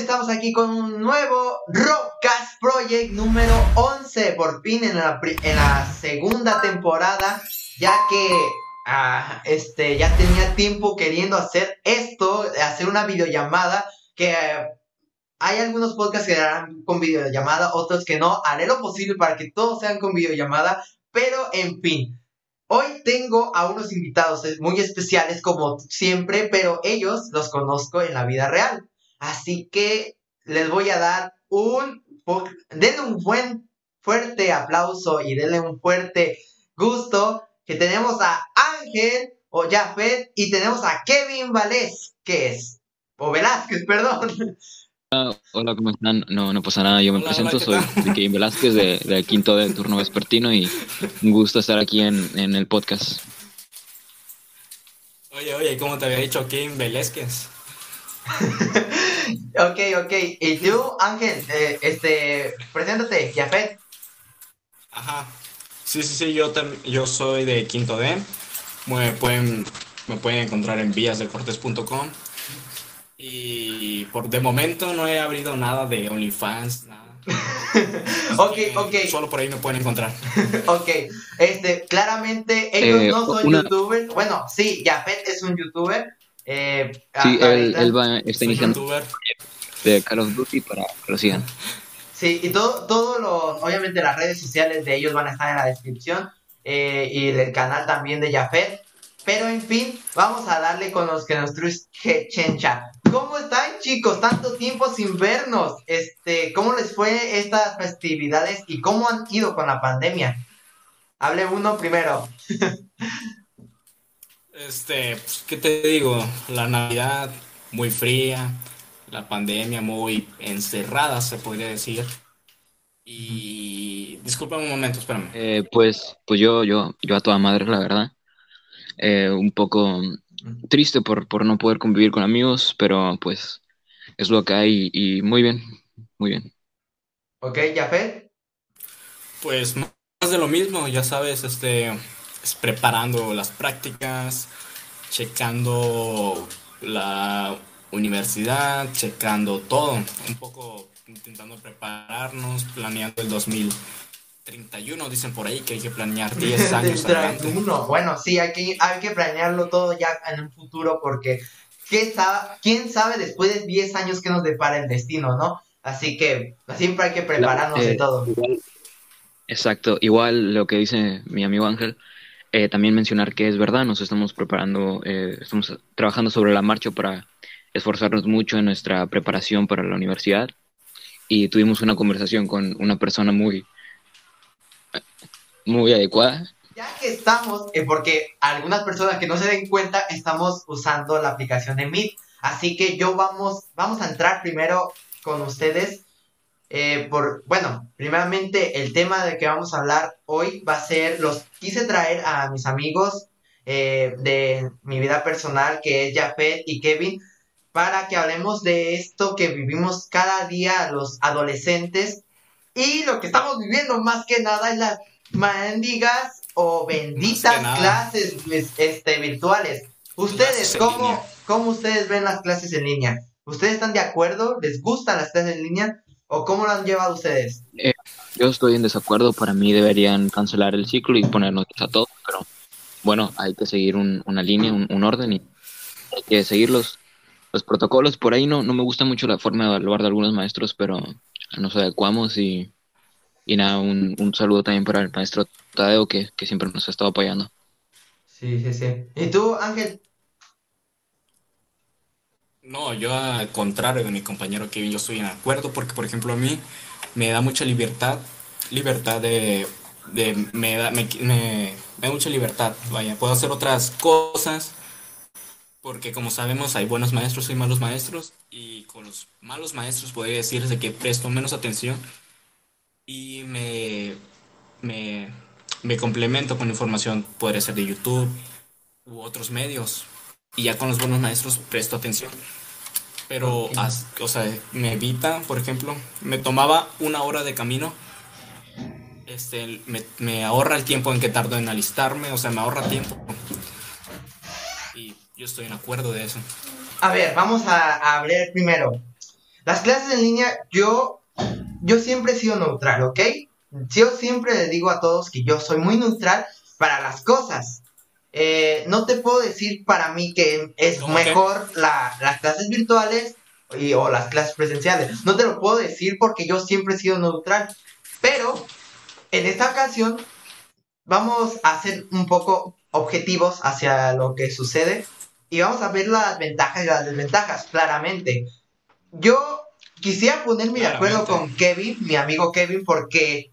estamos aquí con un nuevo RopCasts Project número 11. Por fin en la segunda temporada, ya que ya tenía tiempo queriendo hacer esto, hacer una videollamada. Que hay algunos podcasts que harán con videollamada, otros que no. Haré lo posible para que todos sean con videollamada, pero en fin. Hoy tengo a unos invitados muy especiales como siempre, pero ellos los conozco en la vida real. Así que les voy a dar denle un buen fuerte aplauso y denle un fuerte gusto, que tenemos a Ángel Jafet y tenemos a Kevin Velázquez, perdón. Hola, ¿cómo están? No pasa nada, yo me presento, soy Kevin Velázquez de Quinto de Turno Vespertino y un gusto estar aquí en el podcast. Oye, ¿cómo te había dicho? Kevin Velázquez. Ok, y tú, Ángel, preséntate, Jafet. Ajá, sí, yo soy de Quinto D, me pueden encontrar en villasdecortes.com. Y de momento no he abrido nada de OnlyFans, nada. Ok. Solo por ahí me pueden encontrar. Ok, claramente ellos no son youtubers. Bueno, sí, Jafet es un youtuber. Sí, él está iniciando de Call of Duty para que lo sigan. Sí, y obviamente las redes sociales de ellos van a estar en la descripción, y del canal también de Jafet. Pero en fin, vamos a darle con los que nos truje chencha. ¿Cómo están, chicos? Tanto tiempo sin vernos. ¿Cómo les fue estas festividades y cómo han ido con la pandemia? Hable uno primero. Pues, ¿qué te digo? La Navidad muy fría, la pandemia muy encerrada, se podría decir. Y discúlpame un momento, espérame. Pues yo a toda madre, la verdad. Un poco triste por no poder convivir con amigos, pero pues es lo que hay y muy bien. Ok, Jafet. Pues más de lo mismo, ya sabes, es preparando las prácticas, checando la universidad, checando todo, un poco intentando prepararnos, planeando el 2031, dicen por ahí que hay que planear 10 años adelante. Bueno, sí, hay que planearlo todo ya en un futuro, porque quién sabe después de 10 años qué nos depara el destino, ¿no? Así que siempre hay que prepararnos de todo. Exacto, igual lo que dice mi amigo Ángel, también mencionar que es verdad, nos estamos preparando, estamos trabajando sobre la marcha para esforzarnos mucho en nuestra preparación para la universidad, y tuvimos una conversación con una persona muy adecuada. Ya que estamos, porque algunas personas que no se den cuenta, estamos usando la aplicación de Meet, así que vamos a entrar primero con ustedes. Primeramente el tema de que vamos a hablar hoy va a ser, quise traer a mis amigos de mi vida personal, que es Jafet y Kevin, para que hablemos de esto que vivimos cada día los adolescentes. Y lo que estamos viviendo más que nada es las mendigas o benditas clases virtuales. Ustedes, ¿cómo ustedes ven las clases en línea? ¿Ustedes están de acuerdo? ¿Les gustan las clases en línea? ¿O cómo lo han llevado ustedes? Yo estoy en desacuerdo. Para mí deberían cancelar el ciclo y ponernos a todos. Pero bueno, hay que seguir una línea, un orden, y hay que seguir los protocolos. Por ahí no me gusta mucho la forma de evaluar de algunos maestros, pero nos adecuamos y nada, un saludo también para el maestro Tadeo, que siempre nos ha estado apoyando. Sí. ¿Y tú, Ángel? No, yo al contrario de mi compañero Kevin, yo estoy en acuerdo porque, por ejemplo, a mí me da mucha libertad me da mucha libertad, vaya, puedo hacer otras cosas. Porque como sabemos hay buenos maestros y malos maestros, y con los malos maestros podría decirse que presto menos atención y me complemento con información, podría ser de YouTube u otros medios, y ya con los buenos maestros presto atención. Pero, okay, me evita, por ejemplo, me tomaba una hora de camino, me ahorra el tiempo en que tardo en alistarme, me ahorra tiempo. Yo estoy en acuerdo de eso. A ver, vamos a hablar primero. Las clases en línea, yo siempre he sido neutral, ¿ok? Yo siempre le digo a todos que yo soy muy neutral para las cosas. No te puedo decir para mí que es mejor las clases virtuales o las clases presenciales. No te lo puedo decir porque yo siempre he sido neutral. Pero en esta ocasión vamos a ser un poco objetivos hacia lo que sucede y vamos a ver las ventajas y las desventajas, claramente. Yo quisiera ponerme de acuerdo con Kevin, mi amigo Kevin, porque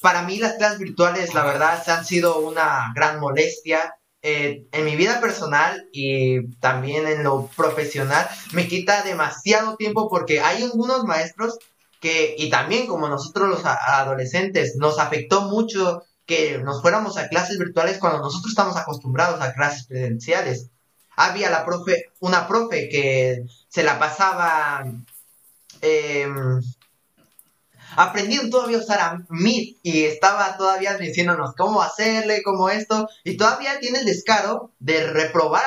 para mí las clases virtuales, la verdad, han sido una gran molestia en mi vida personal y también en lo profesional. Me quita demasiado tiempo porque hay algunos maestros que, y también como nosotros los adolescentes, nos afectó mucho que nos fuéramos a clases virtuales cuando nosotros estamos acostumbrados a clases presenciales. Había una profe que se la pasaba aprendiendo todavía a usar a Meet y estaba todavía diciéndonos cómo hacerle, cómo esto, y todavía tiene el descaro de reprobar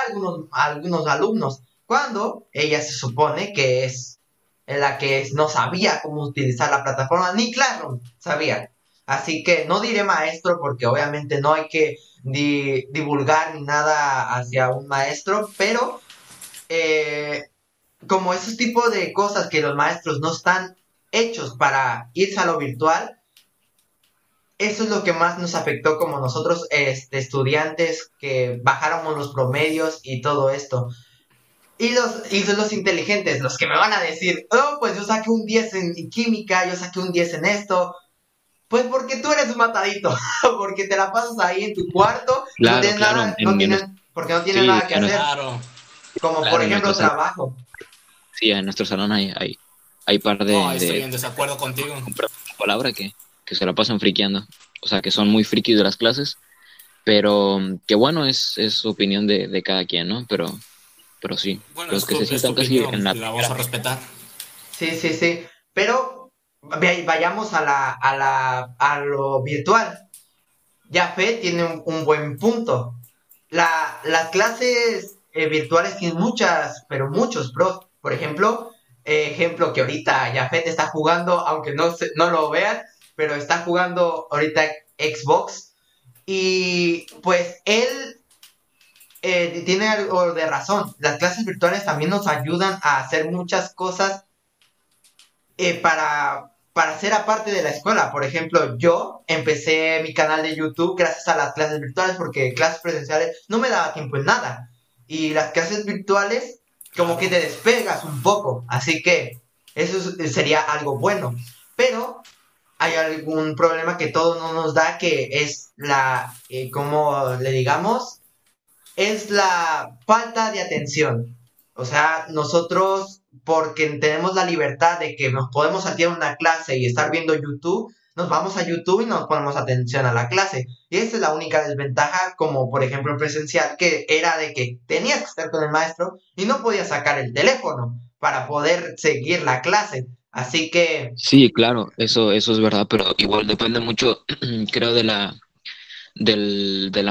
a algunos alumnos, cuando ella se supone que es la que no sabía cómo utilizar la plataforma, ni claro, sabía. Así que no diré maestro porque obviamente no hay que divulgar ni nada hacia un maestro, pero como esos tipos de cosas que los maestros no están hechos para irse a lo virtual, eso es lo que más nos afectó como nosotros estudiantes, que bajáramos los promedios y todo esto. Y los inteligentes, los que me van a decir, oh, pues yo saqué un 10 en química, yo saqué un 10 en esto. Pues porque tú eres un matadito, porque te la pasas ahí en tu cuarto, claro, no tienes nada que hacer. Claro, como por ejemplo trabajo. Sí, en nuestro salón hay par de... No, estoy en desacuerdo contigo. Palabra que se la pasan friqueando, o sea, que son muy frikis de las clases, pero que bueno, es su opinión de cada quien, ¿no? Pero sí, bueno, los que se sientan casi en la vas a respetar. Sí, pero... Vayamos a lo virtual. Jafet tiene un buen punto. Las clases virtuales tienen muchas, pero muchos pros. Por ejemplo, que ahorita Jafet está jugando, aunque no lo vean, pero está jugando ahorita Xbox. Y pues él tiene algo de razón. Las clases virtuales también nos ayudan a hacer muchas cosas para ser aparte de la escuela. Por ejemplo, yo empecé mi canal de YouTube gracias a las clases virtuales, porque clases presenciales no me daba tiempo en nada. Y las clases virtuales como que te despegas un poco. Así que eso sería algo bueno. Pero hay algún problema que todo no nos da, que es es la falta de atención. O sea, nosotros... porque tenemos la libertad de que nos podemos saltear una clase y estar viendo YouTube, nos vamos a YouTube y nos ponemos atención a la clase. Y esa es la única desventaja, como por ejemplo en presencial, que era de que tenías que estar con el maestro y no podías sacar el teléfono para poder seguir la clase. Así que... Sí, claro, eso es verdad, pero igual depende mucho, creo, de la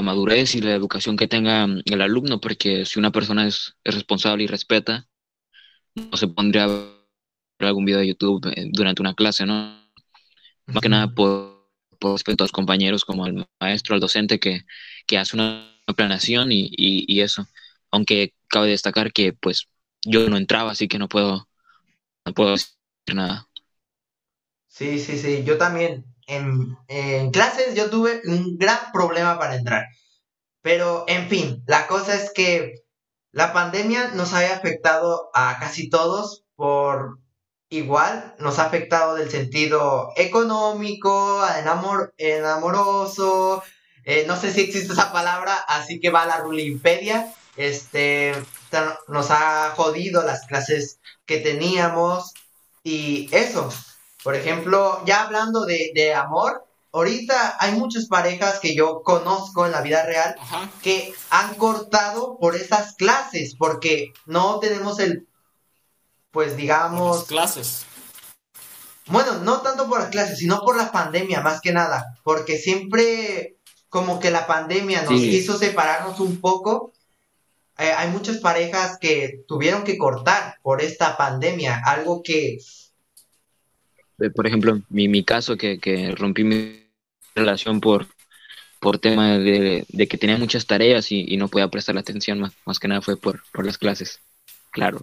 madurez y la educación que tenga el alumno, porque si una persona es responsable y respeta, no se pondría a ver algún video de YouTube durante una clase, ¿no? Más que nada por respeto a los compañeros, como al maestro, al docente que hace una planeación y eso. Aunque cabe destacar que pues yo no entraba, así que no puedo decir nada. Sí, yo también. En clases yo tuve un gran problema para entrar. Pero, en fin, la cosa es que la pandemia nos ha afectado a casi todos por igual. Nos ha afectado del sentido económico, en amoroso. No sé si existe esa palabra, así que va a la Rulimpedia. Nos ha jodido las clases que teníamos y eso. Por ejemplo, ya hablando de amor, ahorita hay muchas parejas que yo conozco en la vida real que han cortado por esas clases, porque no tenemos las clases. Bueno, no tanto por las clases, sino por la pandemia, más que nada. Porque siempre como que la pandemia nos hizo separarnos un poco hay muchas parejas que tuvieron que cortar por esta pandemia, algo que... Por ejemplo, mi caso, que rompí mi relación por tema de que tenía muchas tareas y no podía prestar la atención, más que nada fue por las clases, claro.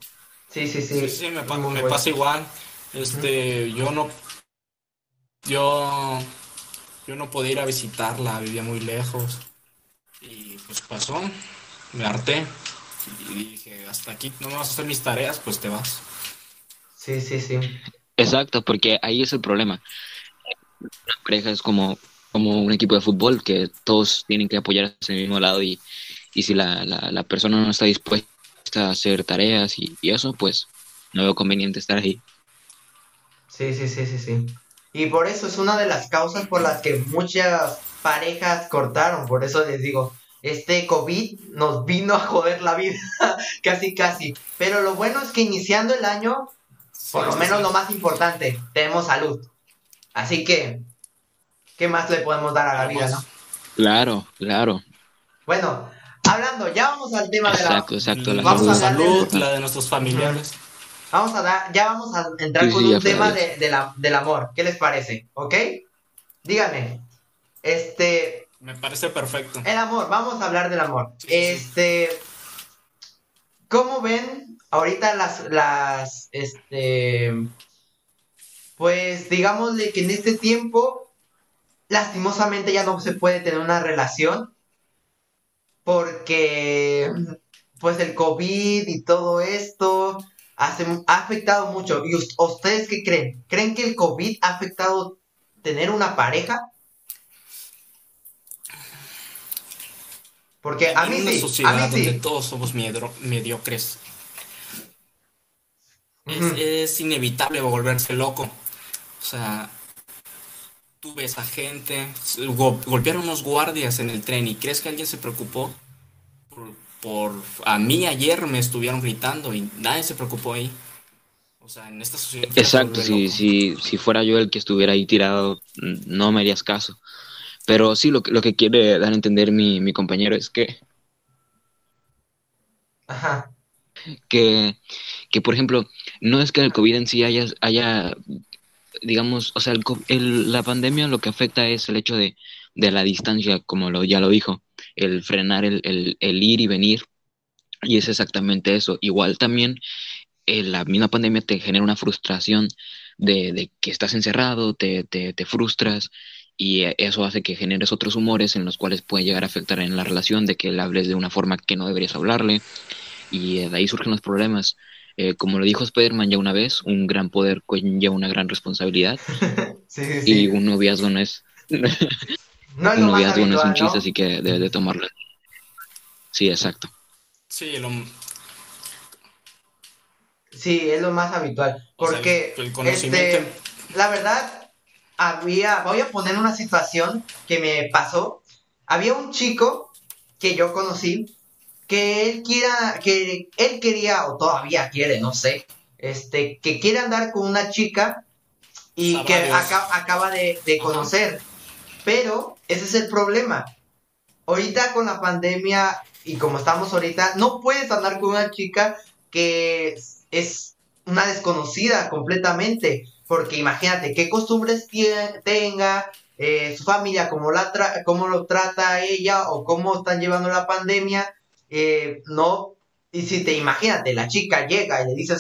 Sí, me pasa igual. Yo no podía ir a visitarla, vivía muy lejos. Y pues pasó, me harté y dije, hasta aquí no me vas a hacer mis tareas, pues te vas. Sí. Exacto, porque ahí es el problema. Las parejas es como un equipo de fútbol, que todos tienen que apoyarse en el mismo lado, y si la persona no está dispuesta a hacer tareas y eso, pues no veo conveniente estar ahí. Sí. Y por eso es una de las causas por las que muchas parejas cortaron. Por eso les digo, este COVID nos vino a joder la vida, casi. Pero lo bueno es que iniciando el año, por lo menos lo más importante, tenemos salud. Así que, ¿qué más le podemos dar a la vida, no? Claro. Bueno, hablando, ya vamos al tema de la salud, la de nuestros familiares. Vamos a ya vamos a entrar con un tema del amor. ¿Qué les parece? ¿Ok? Díganme. Me parece perfecto. El amor, vamos a hablar del amor. Sí, ¿cómo ven ahorita pues digamos de que en este tiempo lastimosamente ya no se puede tener una relación porque pues el COVID y todo esto ha afectado mucho? ¿Y ustedes qué creen? ¿Creen que el COVID ha afectado tener una pareja? Porque a mí sí. A mí donde sí. Todos somos mediocres. Uh-huh. Es inevitable volverse loco. O sea, tú ves a gente. Golpearon unos guardias en el tren y ¿crees que alguien se preocupó? A mí ayer me estuvieron gritando y nadie se preocupó ahí. O sea, en esta sociedad... Exacto, si fuera yo el que estuviera ahí tirado, no me harías caso. Pero sí, lo que quiere dar a entender mi compañero es que... Ajá. Que por ejemplo, no es que el COVID en sí haya digamos, o sea, la pandemia lo que afecta es el hecho de la distancia, como ya lo dijo. El frenar, el ir y venir, y es exactamente eso. Igual también la misma pandemia te genera una frustración de que estás encerrado, te frustras, y eso hace que generes otros humores en los cuales puede llegar a afectar en la relación, de que le hables de una forma que no deberías hablarle, y de ahí surgen los problemas. Como lo dijo Spider-Man ya una vez, un gran poder conlleva una gran responsabilidad. Sí. Y un noviazgo no es... No es lo más habitual, es un chiste, ¿no? Así que debes de tomarlo. Sí, exacto. Sí, es lo más habitual. Porque, o sea, el conocimiento... la verdad, voy a poner una situación que me pasó. Había un chico que yo conocí que él quería, o todavía quiere, no sé, que quiere andar con una chica y acaba de conocer. Pero ese es el problema. Ahorita con la pandemia y como estamos ahorita, no puedes andar con una chica que es una desconocida completamente. Porque imagínate qué costumbres tenga, su familia, cómo lo trata ella o cómo están llevando la pandemia. No. Y si imagínate, la chica llega y le dice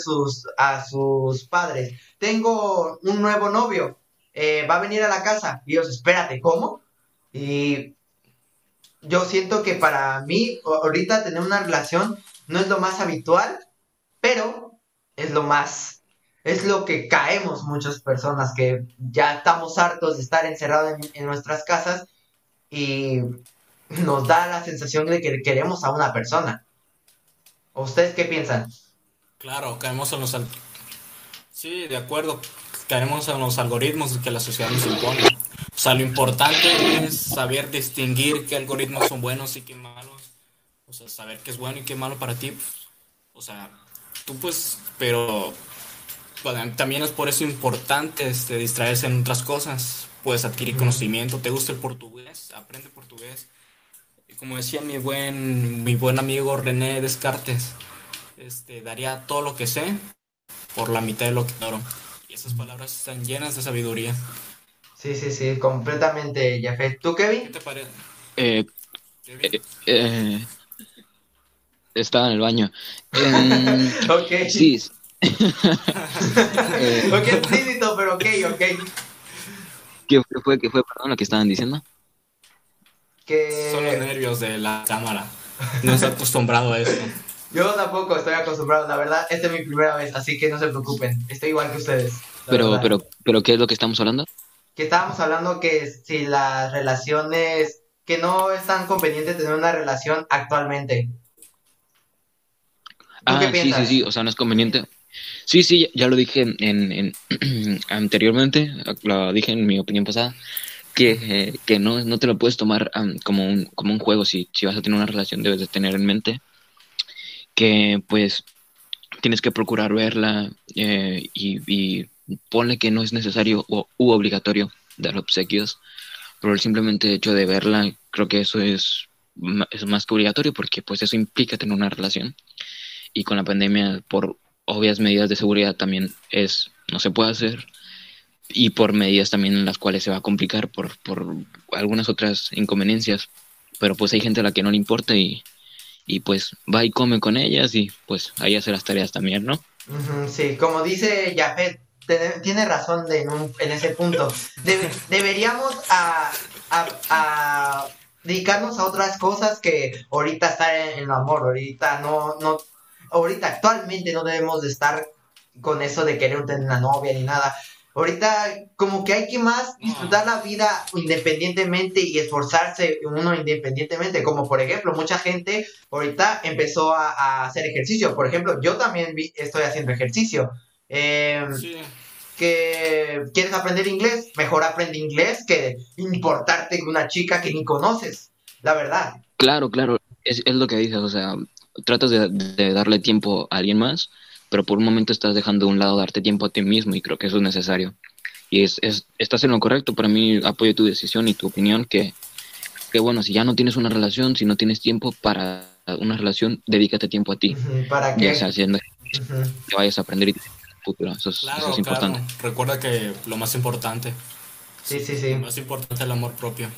a sus padres, tengo un nuevo novio. Va a venir a la casa. Y ellos, espérate, ¿cómo? Y yo siento que para mí ahorita tener una relación no es lo más habitual, pero es lo que caemos muchas personas, que ya estamos hartos de estar encerrados en nuestras casas y nos da la sensación de que queremos a una persona. ¿Ustedes qué piensan? Claro, caemos en los... Sí, de acuerdo. Caemos en los algoritmos que la sociedad nos impone. O sea, lo importante es saber distinguir qué algoritmos son buenos y qué malos. O sea, saber qué es bueno y qué es malo para ti. O sea, tú pues, pero bueno, también es por eso importante distraerse en otras cosas. Puedes adquirir conocimiento, te gusta el portugués, aprende portugués. como decía mi buen amigo René Descartes, daría todo lo que sé por la mitad de lo que ignoro. Y esas palabras están llenas de sabiduría. Sí, completamente, Jafet. ¿Tú, Kevin? ¿Qué te parece? Estaba en el baño. Ok. Sí. Ok, tímido, pero ok. ¿Qué fue, perdón, lo que estaban diciendo? Que... son los nervios de la cámara. No estoy acostumbrado a esto. Yo tampoco estoy acostumbrado, la verdad. Esta es mi primera vez, así que no se preocupen. Estoy igual que ustedes. Pero, ¿qué es lo que estamos hablando? Que estábamos hablando que si las relaciones... que no es tan conveniente tener una relación actualmente. Ah, sí, o sea, no es conveniente. Sí, ya lo dije en anteriormente, lo dije en mi opinión pasada, que no te lo puedes tomar como un juego. Si vas a tener una relación, debes de tener en mente que, pues, tienes que procurar verla y ponle que no es necesario u obligatorio dar obsequios, pero el simplemente hecho de verla, creo que eso es más que obligatorio, porque, pues, eso implica tener una relación. Y con la pandemia, por obvias medidas de seguridad, también no se puede hacer, y por medidas también en las cuales se va a complicar por algunas otras inconveniencias, pero pues hay gente a la que no le importa y pues va y come con ellas y pues ahí hace las tareas también, ¿no? Sí, como dice Jafet, tiene razón en ese punto. Deberíamos a dedicarnos a otras cosas que ahorita estar en el amor. Ahorita actualmente no debemos de estar con eso de querer tener una novia ni nada. Ahorita como que hay que más disfrutar la vida independientemente y esforzarse uno independientemente. Como por ejemplo, mucha gente ahorita empezó a hacer ejercicio. Por ejemplo, yo también estoy haciendo ejercicio. Sí. Que quieres aprender inglés, mejor aprende inglés que importarte con una chica que ni conoces, la verdad. Claro, es lo que dices, o sea... tratas de darle tiempo a alguien más, pero por un momento estás dejando a un lado darte tiempo a ti mismo, y creo que eso es necesario. Y estás en lo correcto. Para mí, apoyo tu decisión y tu opinión, que bueno, si ya no tienes una relación, si no tienes tiempo para una relación, dedícate tiempo a ti. ¿Para qué? Ya sea haciendo que vayas a aprender y futuro. Eso es importante. Claro. Recuerda que lo más importante. Sí. Lo más importante es el amor propio.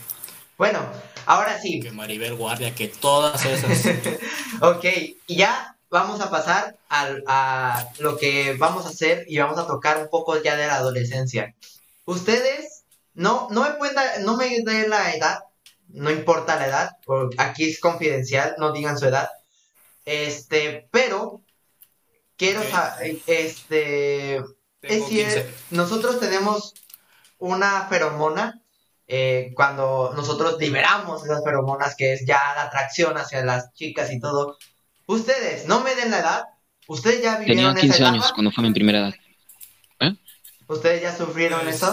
Bueno, ahora sí. Que Maribel Guardia, que todas esas. Ok, y ya vamos a pasar a lo que vamos a hacer y vamos a tocar un poco ya de la adolescencia. Ustedes, no me den la edad, no importa la edad, aquí es confidencial, no digan su edad. Pero quiero saber, es decir, nosotros tenemos una feromona. Cuando nosotros liberamos esas feromonas, que es ya la atracción hacia las chicas y todo. Ustedes, no me den la edad. Ustedes ya vivieron. Tenía 15 esa años cuando fue mi primera edad. ¿Ustedes ya sufrieron eso?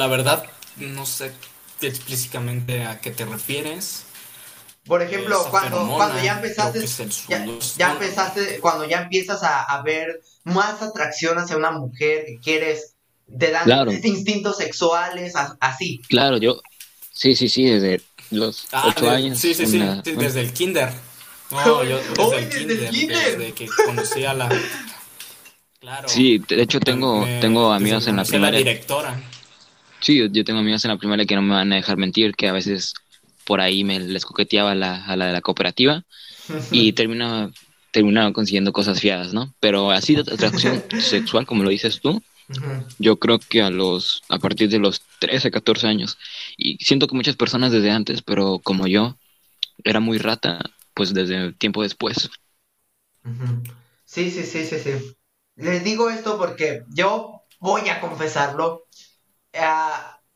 La verdad, no sé explícitamente a qué te refieres. Por ejemplo, cuando ya empezaste, cuando ya empiezas a ver más atracción hacia una mujer que quieres. Te dan instintos sexuales, así. Claro, yo... Sí, desde los 8 años. Sí, desde el kinder. No, yo desde el kinder. Desde que conocí a la... Claro. Sí, de hecho tengo amigas en la primaria. La directora. Sí, yo tengo amigas en la primaria que no me van a dejar mentir, que a veces por ahí me les coqueteaba a la de la cooperativa y terminaba consiguiendo cosas fiadas, ¿no? Pero así de atracción sexual, como lo dices tú, yo creo que a partir de los 13, 14 años. Y siento que muchas personas desde antes, pero como yo era muy rata, pues desde tiempo después. Sí. Les digo esto porque yo voy a confesarlo.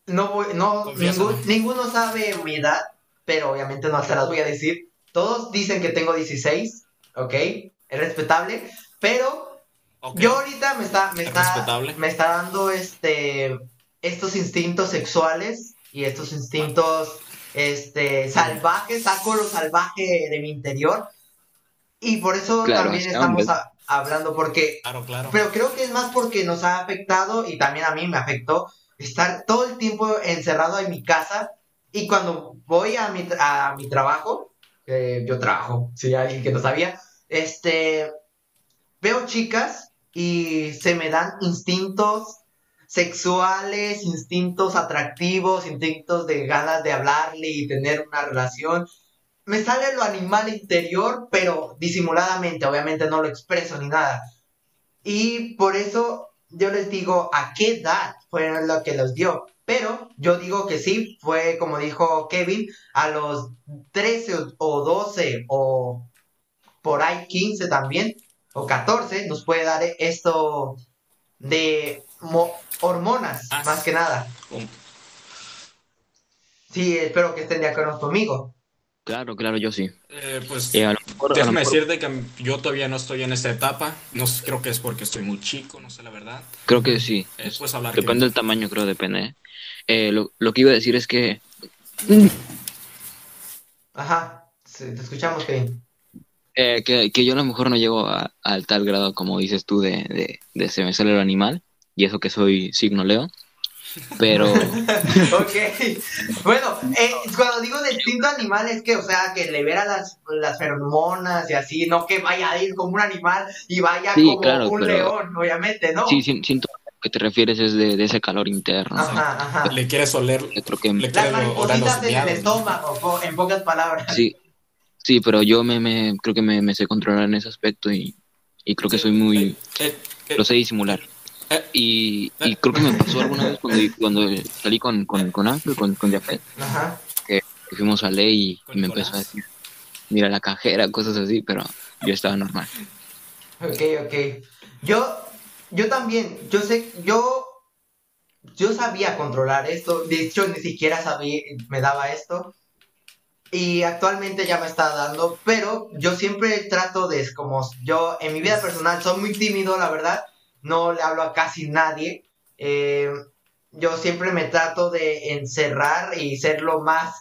Ninguno sabe mi edad, pero obviamente no se las voy a decir. Todos dicen que tengo 16, ¿ok? Es respetable, pero... okay. Yo ahorita me está dando estos instintos sexuales y estos instintos salvajes, saco lo salvaje de mi interior, y por eso también estamos hablando porque pero creo que es más porque nos ha afectado, y también a mí me afectó estar todo el tiempo encerrado en mi casa Y cuando voy a mi trabajo, yo trabajo, si hay alguien que no sabía, veo chicas y se me dan instintos sexuales, instintos atractivos, instintos de ganas de hablarle y tener una relación. Me sale lo animal interior, pero disimuladamente, obviamente no lo expreso ni nada. Y por eso yo les digo a qué edad fue lo que los dio. Pero yo digo que sí, fue como dijo Kevin, a los 13 o 12 o por ahí 15 también, o 14, nos puede dar esto de hormonas, más que nada. Sí, espero que estén de acuerdo conmigo. Claro, claro, yo sí. Pues déjame decirte que yo todavía no estoy en esta etapa. No sé, creo que es porque estoy muy chico, no sé la verdad. Creo que sí. Pues hablar depende del tamaño, creo, depende. Lo que iba a decir es que... Ajá, sí, te escuchamos, Kevin. Que yo a lo mejor no llego al tal grado, como dices tú, de se me sale el animal. Y eso que soy signo Leo. Pero... ok. Bueno, cuando digo distinto animal es que, o sea, que libera las feromonas y así, no que vaya a ir como un animal y vaya sí, como claro, un león, obviamente, ¿no? Sí, siento que lo que te refieres es de ese calor interno. Ajá, ajá. Le quieres oler las maripositas en el estómago, en pocas palabras. Sí, sí, pero yo creo que me sé controlar en ese aspecto y creo que soy muy... lo sé disimular. Y creo que me pasó alguna vez cuando salí con Ángel, con Jafet, que fuimos a Ley y me empezó a decir, mira la cajera, cosas así, pero yo estaba normal. Ok. Yo también, yo sabía controlar esto, de hecho ni siquiera sabía, me daba esto, y actualmente ya me está dando, pero yo siempre trato de, como yo en mi vida personal soy muy tímido, la verdad. No le hablo a casi nadie. Yo siempre me trato de encerrar y ser lo más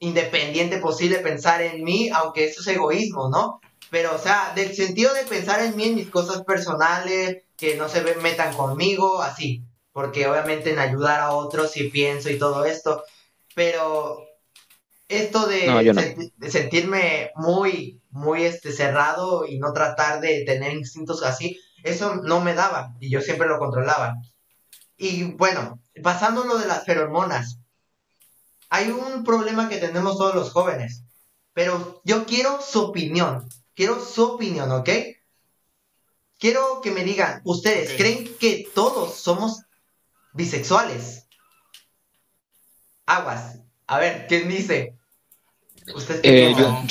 independiente posible, pensar en mí, aunque eso es egoísmo, ¿no? Pero, o sea, del sentido de pensar en mí, en mis cosas personales, que no se metan conmigo, así. Porque obviamente en ayudar a otros sí pienso y todo esto. Pero esto de, de sentirme muy, muy cerrado y no tratar de tener instintos así... Eso no me daba y yo siempre lo controlaba. Y bueno, pasando lo de las feromonas, hay un problema que tenemos todos los jóvenes, pero yo quiero su opinión, ¿ok? Quiero que me digan, ¿ustedes creen que todos somos bisexuales? Aguas, a ver, ¿quién dice? ¿Ustedes creen? Yo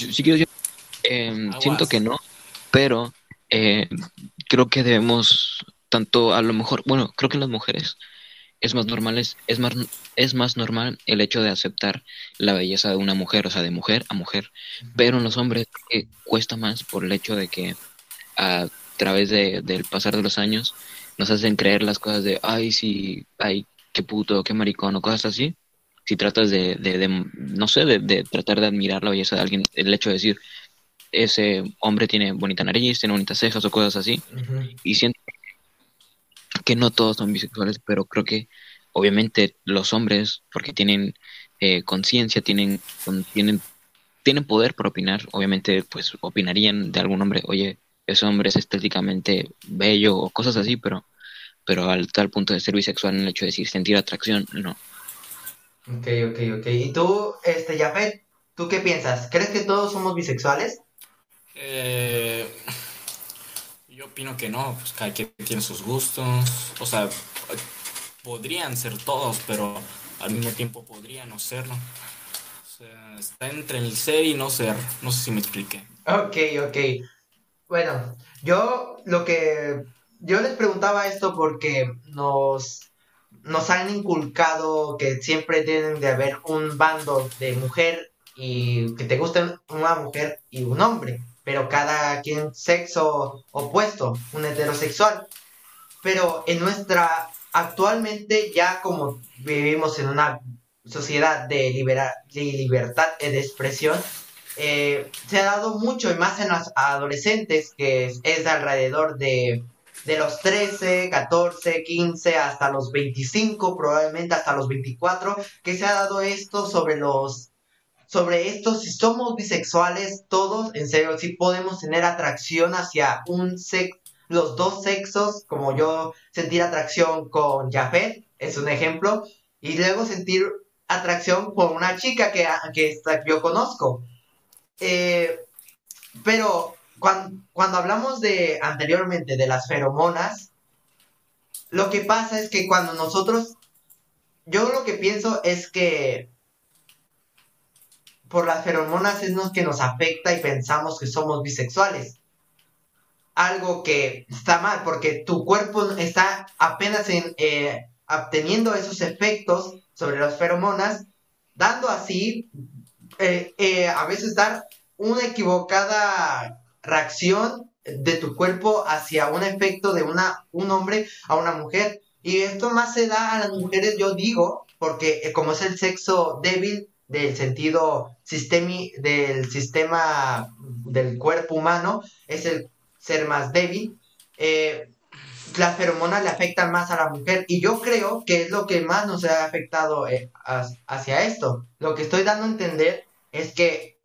siento que no, pero... creo que debemos tanto a lo mejor, bueno, creo que en las mujeres es más normal el hecho de aceptar la belleza de una mujer, o sea, de mujer a mujer, pero en los hombres cuesta más por el hecho de que a través del pasar de los años nos hacen creer las cosas de, ay, sí, ay, qué puto, qué maricón o cosas así. Si tratas de tratar de admirar la belleza de alguien, el hecho de decir, ese hombre tiene bonita nariz, tiene bonitas cejas o cosas así. Uh-huh. Y siento que no todos son bisexuales, pero creo que obviamente los hombres, porque tienen conciencia, tienen poder para opinar, obviamente pues opinarían de algún hombre, oye, ese hombre es estéticamente bello o cosas así, pero al tal punto de ser bisexual en el hecho de decir sentir atracción, no. Ok. ¿Y tú, Jafet, tú qué piensas? ¿Crees que todos somos bisexuales? Yo opino que no, pues cada quien tiene sus gustos, o sea, podrían ser todos, pero al mismo tiempo podrían no serlo. O sea, está entre el ser y no ser, no sé si me expliqué. Ok. Bueno, yo les preguntaba esto porque nos han inculcado que siempre tienen de haber un bando de mujer y que te guste una mujer y un hombre, pero cada quien sexo opuesto, un heterosexual. Pero en nuestra, actualmente ya como vivimos en una sociedad de libertad de expresión, se ha dado mucho y más en los adolescentes, que es alrededor de de los 13, 14, 15 hasta los 25, probablemente hasta los 24, que se ha dado esto sobre esto, si somos bisexuales todos, en serio, si podemos tener atracción hacia los dos sexos, como yo sentir atracción con Jafet, es un ejemplo, y luego sentir atracción por una chica que yo conozco. Pero cuando hablamos anteriormente de las feromonas, lo que pasa es que cuando nosotros, yo lo que pienso es que por las feromonas es lo que nos afecta y pensamos que somos bisexuales. Algo que está mal, porque tu cuerpo está apenas obteniendo esos efectos sobre las feromonas, dando así, a veces dar una equivocada reacción de tu cuerpo hacia un efecto de un hombre a una mujer. Y esto más se da a las mujeres, yo digo, porque como es el sexo débil del sentido del sistema del cuerpo humano, es el ser más débil, las feromonas le afectan más a la mujer, y yo creo que es lo que más nos ha afectado hacia esto. Lo que estoy dando a entender es que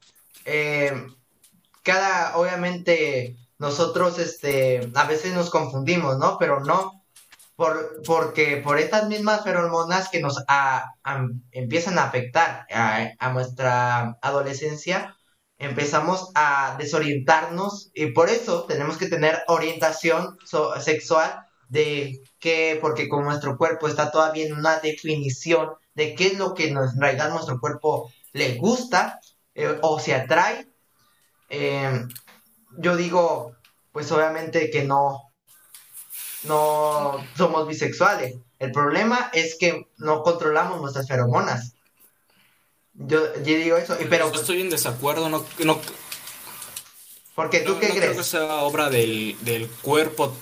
obviamente nosotros a veces nos confundimos, ¿no? Pero no, porque por estas mismas feromonas que nos empiezan a afectar a nuestra adolescencia, empezamos a desorientarnos, y por eso tenemos que tener orientación sexual porque con nuestro cuerpo está todavía en una definición de qué es lo que en realidad nuestro cuerpo le gusta o se atrae. Yo digo, pues obviamente que no somos bisexuales. El problema es que no controlamos nuestras feromonas. Yo digo eso, pero yo estoy en desacuerdo, no. Porque tú ¿qué crees? Creo que sea obra del cuerpo.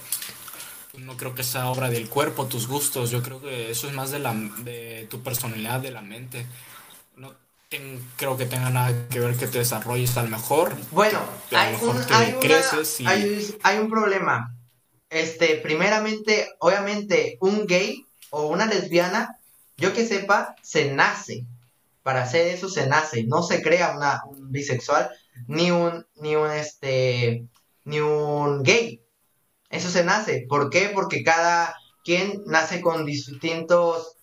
No creo que sea obra del cuerpo tus gustos. Yo creo que eso es más de tu personalidad, de la mente. Creo que tenga nada que ver que te desarrolles a lo mejor. Bueno, hay un problema. Primeramente, obviamente, un gay o una lesbiana, yo que sepa, se nace. Para hacer eso se nace, no se crea un bisexual ni un gay. Eso se nace. ¿Por qué? Porque cada quien nace con distintos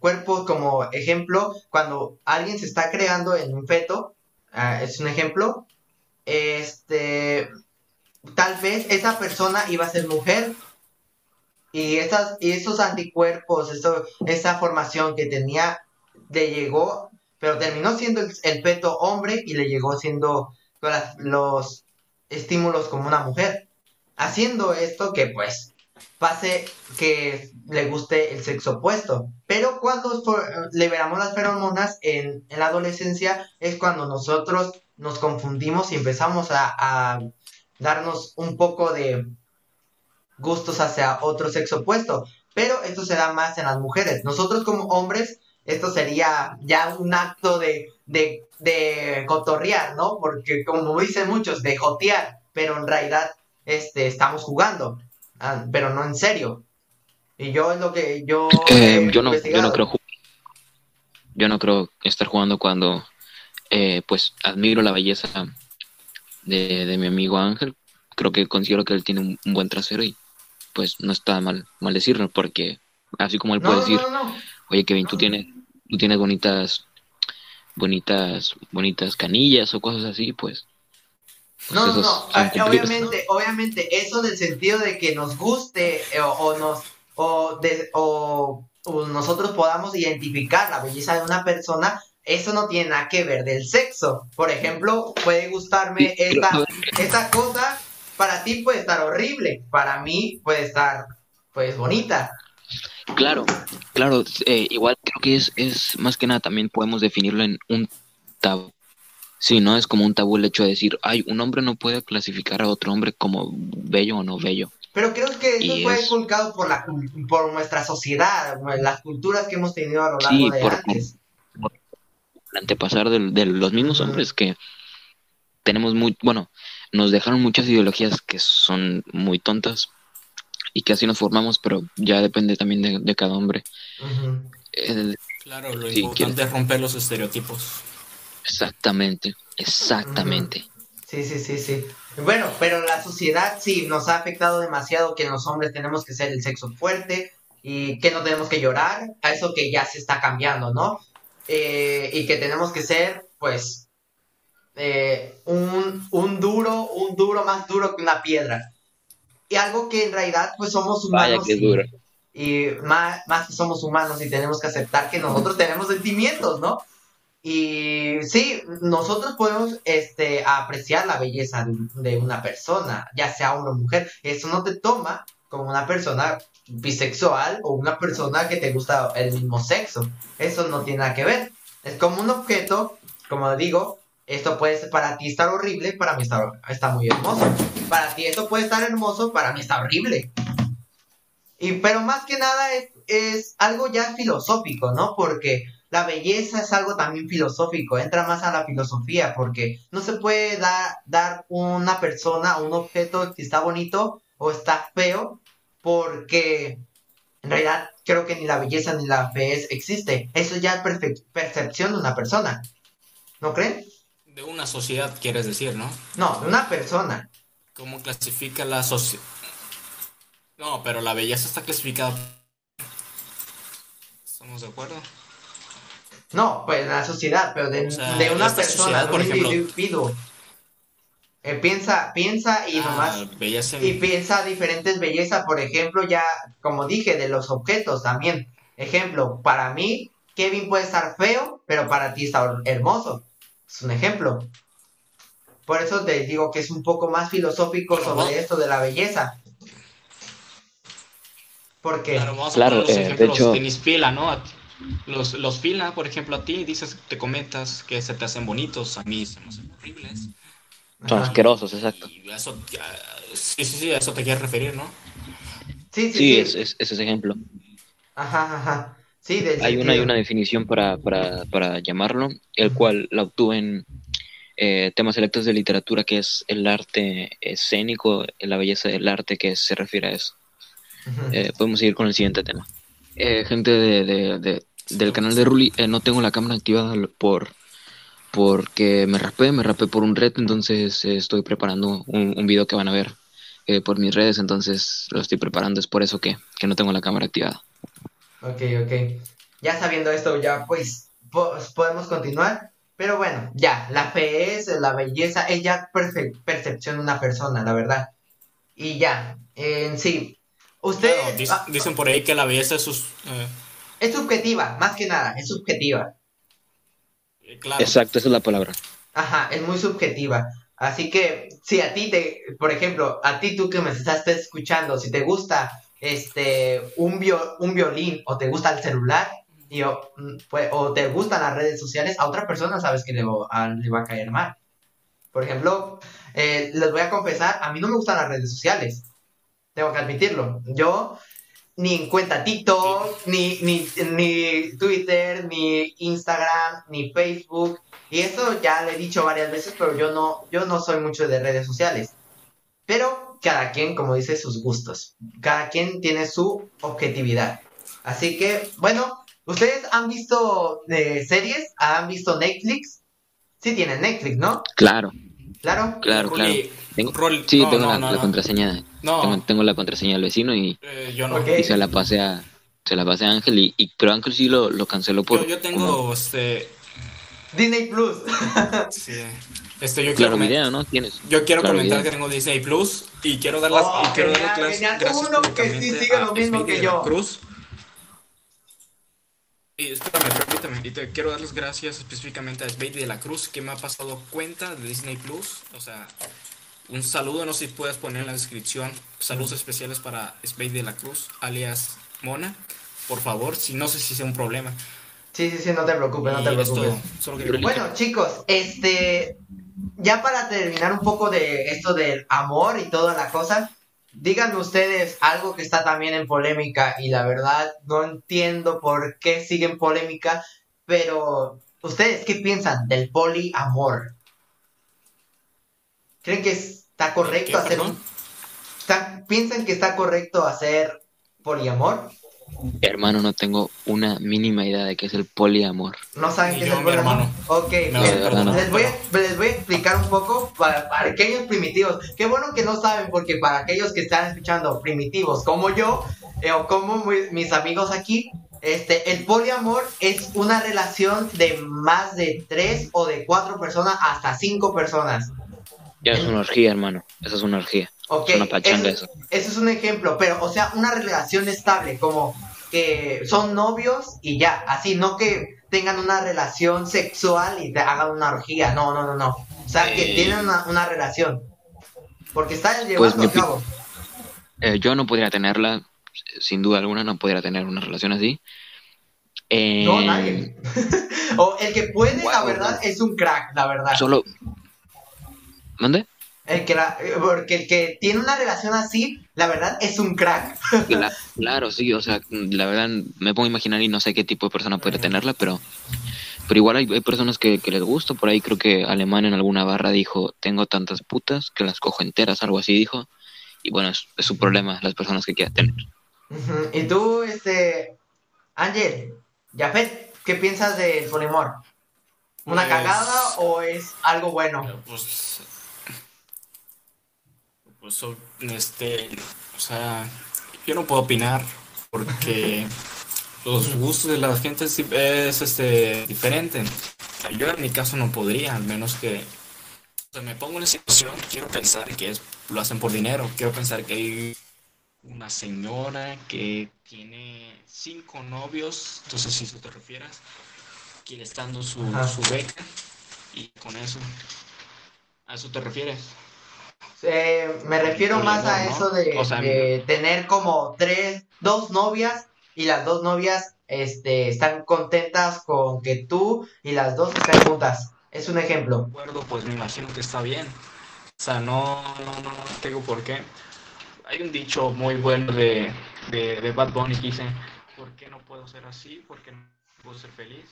cuerpos. Como ejemplo, cuando alguien se está creando en un feto, es un ejemplo. Tal vez esa persona iba a ser mujer, y esos anticuerpos, esa formación que tenía, le llegó, pero terminó siendo el feto hombre, y le llegó siendo los estímulos como una mujer, haciendo esto que pues pase que le guste el sexo opuesto. Pero cuando liberamos las feromonas en la adolescencia, es cuando nosotros nos confundimos y empezamos a darnos un poco de gustos hacia otro sexo opuesto. Pero esto se da más en las mujeres. Nosotros como hombres, esto sería ya un acto de cotorrear, ¿no? Porque como dicen muchos, de jotear, pero en realidad estamos jugando, pero no en serio. Y yo es lo que yo yo no creo estar jugando cuando pues admiro la belleza de mi amigo Ángel. Creo que considero que él tiene un buen trasero, y pues no está mal decirlo, porque así como él puede decir, oye Kevin, tú tienes bonitas canillas o cosas así, pues obviamente eso del sentido de que nos guste o nosotros podamos identificar la belleza de una persona, eso no tiene nada que ver del sexo. Por ejemplo, puede gustarme esta cosa. Para ti puede estar horrible, para mí puede estar, pues, bonita. Claro, igual creo que es más que nada, también podemos definirlo en un tabú. Sí, ¿no? Es como un tabú el hecho de decir, ay, un hombre no puede clasificar a otro hombre como bello o no bello. Pero creo que eso fue inculcado por nuestra sociedad, las culturas que hemos tenido a lo largo de antes. Por antepasar de los mismos hombres que tenemos muy, bueno, nos dejaron muchas ideologías que son muy tontas y que así nos formamos, pero ya depende también de cada hombre. Uh-huh. Claro, lo importante es romper los estereotipos. Exactamente. Uh-huh. Sí. Bueno, pero la sociedad sí nos ha afectado demasiado, que los hombres tenemos que ser el sexo fuerte y que no tenemos que llorar, a eso que ya se está cambiando, ¿no? Y que tenemos que ser, pues, un duro más duro que una piedra. Y algo que en realidad, pues, somos humanos. Vaya, qué duro. Y más que somos humanos y tenemos que aceptar que nosotros tenemos sentimientos, ¿no? Y sí, nosotros podemos apreciar la belleza de una persona, ya sea hombre o mujer. Eso no te toma como una persona bisexual o una persona que te gusta el mismo sexo. Eso no tiene nada que ver. Es como un objeto, como digo, esto puede ser, para ti estar horrible, para mí está muy hermoso. Para ti esto puede estar hermoso, para mí está horrible. Y pero más que nada es algo ya filosófico, ¿no? Porque la belleza es algo también filosófico, entra más a la filosofía, porque no se puede dar una persona o un objeto si está bonito o está feo, porque en realidad creo que ni la belleza ni la feez existe. Eso ya es percepción de una persona, ¿no creen? De una sociedad, quieres decir, ¿no? No, de una persona. ¿Cómo clasifica la sociedad? No, pero la belleza está clasificada. ¿Estamos de acuerdo? No, pues en la sociedad, pero de una persona, de un individuo. Piensa y nomás. Belleza. Y piensa diferentes bellezas, por ejemplo, ya, como dije, de los objetos también. Ejemplo, para mí, Kevin puede estar feo, pero para ti está hermoso. Es un ejemplo. Por eso te digo que es un poco más filosófico sobre esto de la belleza. Porque. Claro, los ejemplos de hecho. Tenis pila, ¿no? Los fila, por ejemplo, a ti dices, te comentas que se te hacen bonitos, a mí se me hacen horribles. Son asquerosos, exacto. Y eso, sí, a eso te quieres referir, ¿no? Sí. Es ese ejemplo. Ajá. Sí, hay una definición para llamarlo, el cual la obtuve en temas selectos de literatura, que es el arte escénico, la belleza del arte que se refiere a eso. Podemos seguir con el siguiente tema. Gente del canal de Ruli, no tengo la cámara activada porque me rapé por un reto, entonces estoy preparando un video que van a ver por mis redes, entonces lo estoy preparando, es por eso que no tengo la cámara activada. Ok, ya sabiendo esto, ya pues podemos continuar, pero bueno, ya, la fe es, la belleza, es ya percepción de una persona, la verdad, y ya, en sí. Ustedes, claro, dicen por ahí que la belleza es subjetiva, más que nada, es subjetiva. Claro. Exacto, esa es la palabra. Ajá, es muy subjetiva. Así que, si a ti por ejemplo, a ti tú que me estás escuchando, si te gusta un violín o te gusta el celular o te gustan las redes sociales, a otra persona sabes que le va a caer mal. Por ejemplo, les voy a confesar, a mí no me gustan las redes sociales. Tengo que admitirlo. Yo ni en cuenta TikTok, ni Twitter, ni Instagram, ni Facebook. Y eso ya le he dicho varias veces, pero yo no soy mucho de redes sociales. Pero cada quien, como dice, sus gustos. Cada quien tiene su objetividad. Así que, bueno, ¿ustedes han visto series? ¿Han visto Netflix? Sí tienen Netflix, ¿no? Claro. Tengo la contraseña. No. Tengo la contraseña del vecino y, yo no. Y se la pasé a Ángel y pero Ángel sí lo canceló por. Yo tengo una... Disney Plus. Sí. Yo quiero video, ¿no? ¿Tienes? Yo quiero comentar video. Que tengo Disney Plus y quiero dar las gracias uno que sí sigue lo mismo que yo. Cruz. Y permítame, y te quiero dar las gracias específicamente a Spade de la Cruz, que me ha pasado cuenta de Disney Plus. O sea, un saludo, no sé si puedes poner en la descripción. Saludos especiales para Spade de la Cruz, alias Mona. Por favor, si no sé si sea un problema. Sí, no te preocupes. Bueno, chicos, ya para terminar un poco de esto del amor y toda la cosa, díganme ustedes algo que está también en polémica y la verdad no entiendo por qué sigue en polémica, pero ¿ustedes qué piensan del poliamor? ¿Creen que está correcto hacer un... ¿Piensan que está correcto hacer poliamor? Hermano, no tengo una mínima idea de qué es el poliamor. No saben qué es el poliamor. Ok, les voy a explicar un poco para aquellos primitivos. Qué bueno que no saben, porque para aquellos que están escuchando primitivos como yo, o como mis amigos aquí, el poliamor es una relación de más de 3 o de 4 personas hasta 5 personas. Ya es una orgía, hermano. Esa es una orgía. Okay, eso es un ejemplo, pero o sea, una relación estable, como que son novios y ya, así, no que tengan una relación sexual y te hagan una orgía, no, o sea, que tienen una relación, porque están llevando a cabo. Yo no podría tenerla, sin duda alguna, no podría tener una relación así. No, nadie. O el que puede, wow, la verdad, es un crack, la verdad. Solo... ¿Dónde? Porque el que tiene una relación así, la verdad, es un crack. Claro, sí, o sea, la verdad, me puedo imaginar y no sé qué tipo de persona podría tenerla, pero igual hay personas que les gusta. Por ahí creo que Alemán en alguna barra dijo, tengo tantas putas que las cojo enteras, algo así dijo. Y bueno, es su problema, las personas que quieran tener. Y tú, Ángel, Jafet, ¿qué piensas del poliamor? ¿Una cagada o es algo bueno? Pues, o sea, yo no puedo opinar porque los gustos de la gente es diferente. Yo en mi caso no podría, al menos que, o sea, me pongo en la situación, quiero pensar que lo hacen por dinero, quiero pensar que hay una señora que tiene 5 novios, entonces si te refieras, quiere estar dando su beca y con eso, ¿a eso te refieres? Me refiero más a eso de, o sea, de tener como 2 novias y las 2 novias están contentas con que tú y las 2 están juntas. Es un ejemplo. Pues me imagino que está bien. O sea, no tengo por qué. Hay un dicho muy bueno de Bad Bunny que dice, ¿por qué no puedo ser así? ¿Por qué no puedo ser feliz?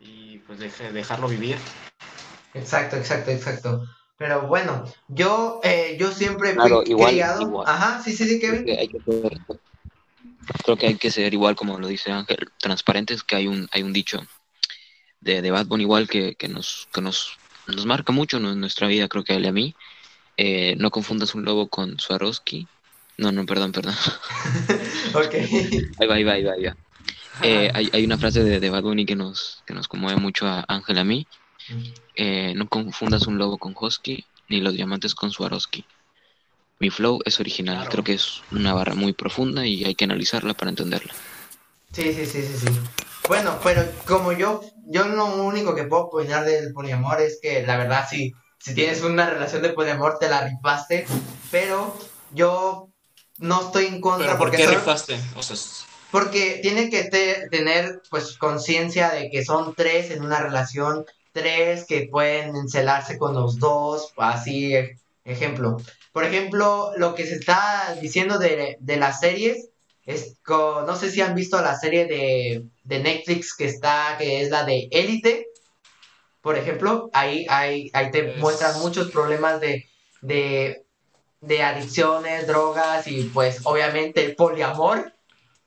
Y pues dejarlo vivir. Exacto. Pero bueno, yo siempre fui criado. Igual. Ajá, sí, Kevin. Creo que hay que ser igual, como lo dice Ángel, transparentes, que hay un dicho de Bad Bunny igual que nos marca mucho en nuestra vida, creo que a él y a mí. No confundas un lobo con Swarovski. No, perdón. Ok. Ahí va. Hay una frase de Bad Bunny que nos conmueve mucho a Ángel y a mí. No confundas un lobo con Husky, ni los diamantes con Swarovski. Mi flow es original, claro. Creo que es una barra muy profunda y hay que analizarla para entenderla. Sí. Bueno, pero como yo lo único que puedo opinar del poliamor es que la verdad sí, si tienes una relación de poliamor te la rifaste, pero yo no estoy en contra. ¿Pero por qué rifaste? O sea... Porque tiene que tener pues conciencia de que son 3 en una relación, 3 que pueden encelarse con los 2, así, ejemplo. Por ejemplo, lo que se está diciendo de las series, no sé si han visto la serie de Netflix que es la de Élite, por ejemplo, ahí te muestran muchos problemas de adicciones, drogas y pues obviamente el poliamor.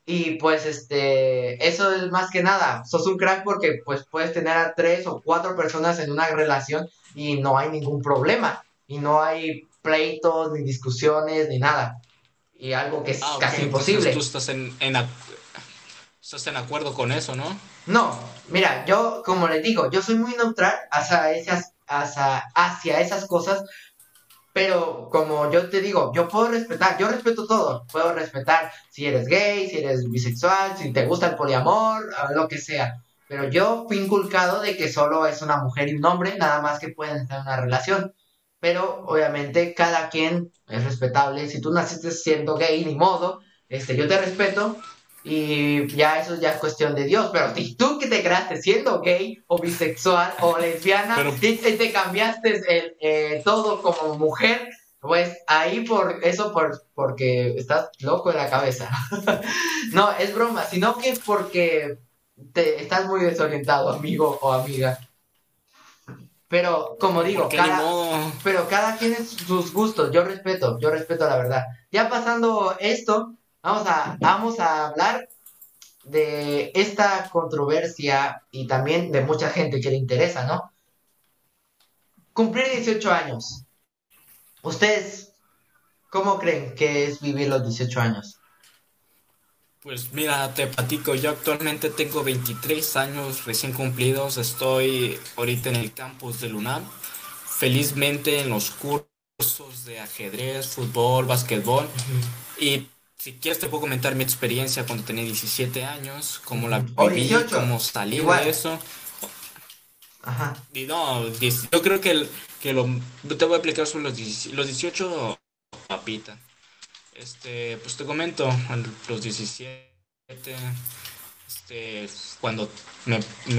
Y pues eso es más que nada, sos un crack porque pues puedes tener a 3 o 4 personas en una relación y no hay ningún problema, y no hay pleitos, ni discusiones, ni nada, y algo que es casi imposible. Entonces tú estás en acuerdo con eso, ¿no? No, mira, yo como les digo, yo soy muy neutral hacia esas cosas, pero como yo te digo, yo respeto todo, puedo respetar si eres gay, si eres bisexual, si te gusta el poliamor, lo que sea, pero yo fui inculcado de que solo es una mujer y un hombre, nada más que pueden estar en una relación, pero obviamente cada quien es respetable, si tú naciste siendo gay, ni modo, yo te respeto, y ya eso ya es cuestión de Dios, pero si tú que te creaste siendo gay o bisexual o lesbiana y te cambiaste todo como mujer, pues ahí porque estás loco en la cabeza. No, es broma, sino que es porque te estás muy desorientado, amigo o amiga. Pero, como digo, cada quien es sus gustos. Yo respeto la verdad. Ya pasando esto, vamos a hablar de esta controversia y también de mucha gente que le interesa, ¿no? Cumplir 18 años. ¿Ustedes cómo creen que es vivir los 18 años? Pues mira, te platico, yo actualmente tengo 23 años recién cumplidos, estoy ahorita en el campus de UNAM, felizmente en los cursos de ajedrez, fútbol, básquetbol, y si quieres te puedo comentar mi experiencia cuando tenía 17 años, cómo la viví, 18. Cómo salí de eso. Ajá. Y no, yo creo te voy a explicar sobre los 18, papita. Pues te comento, a los 17, cuando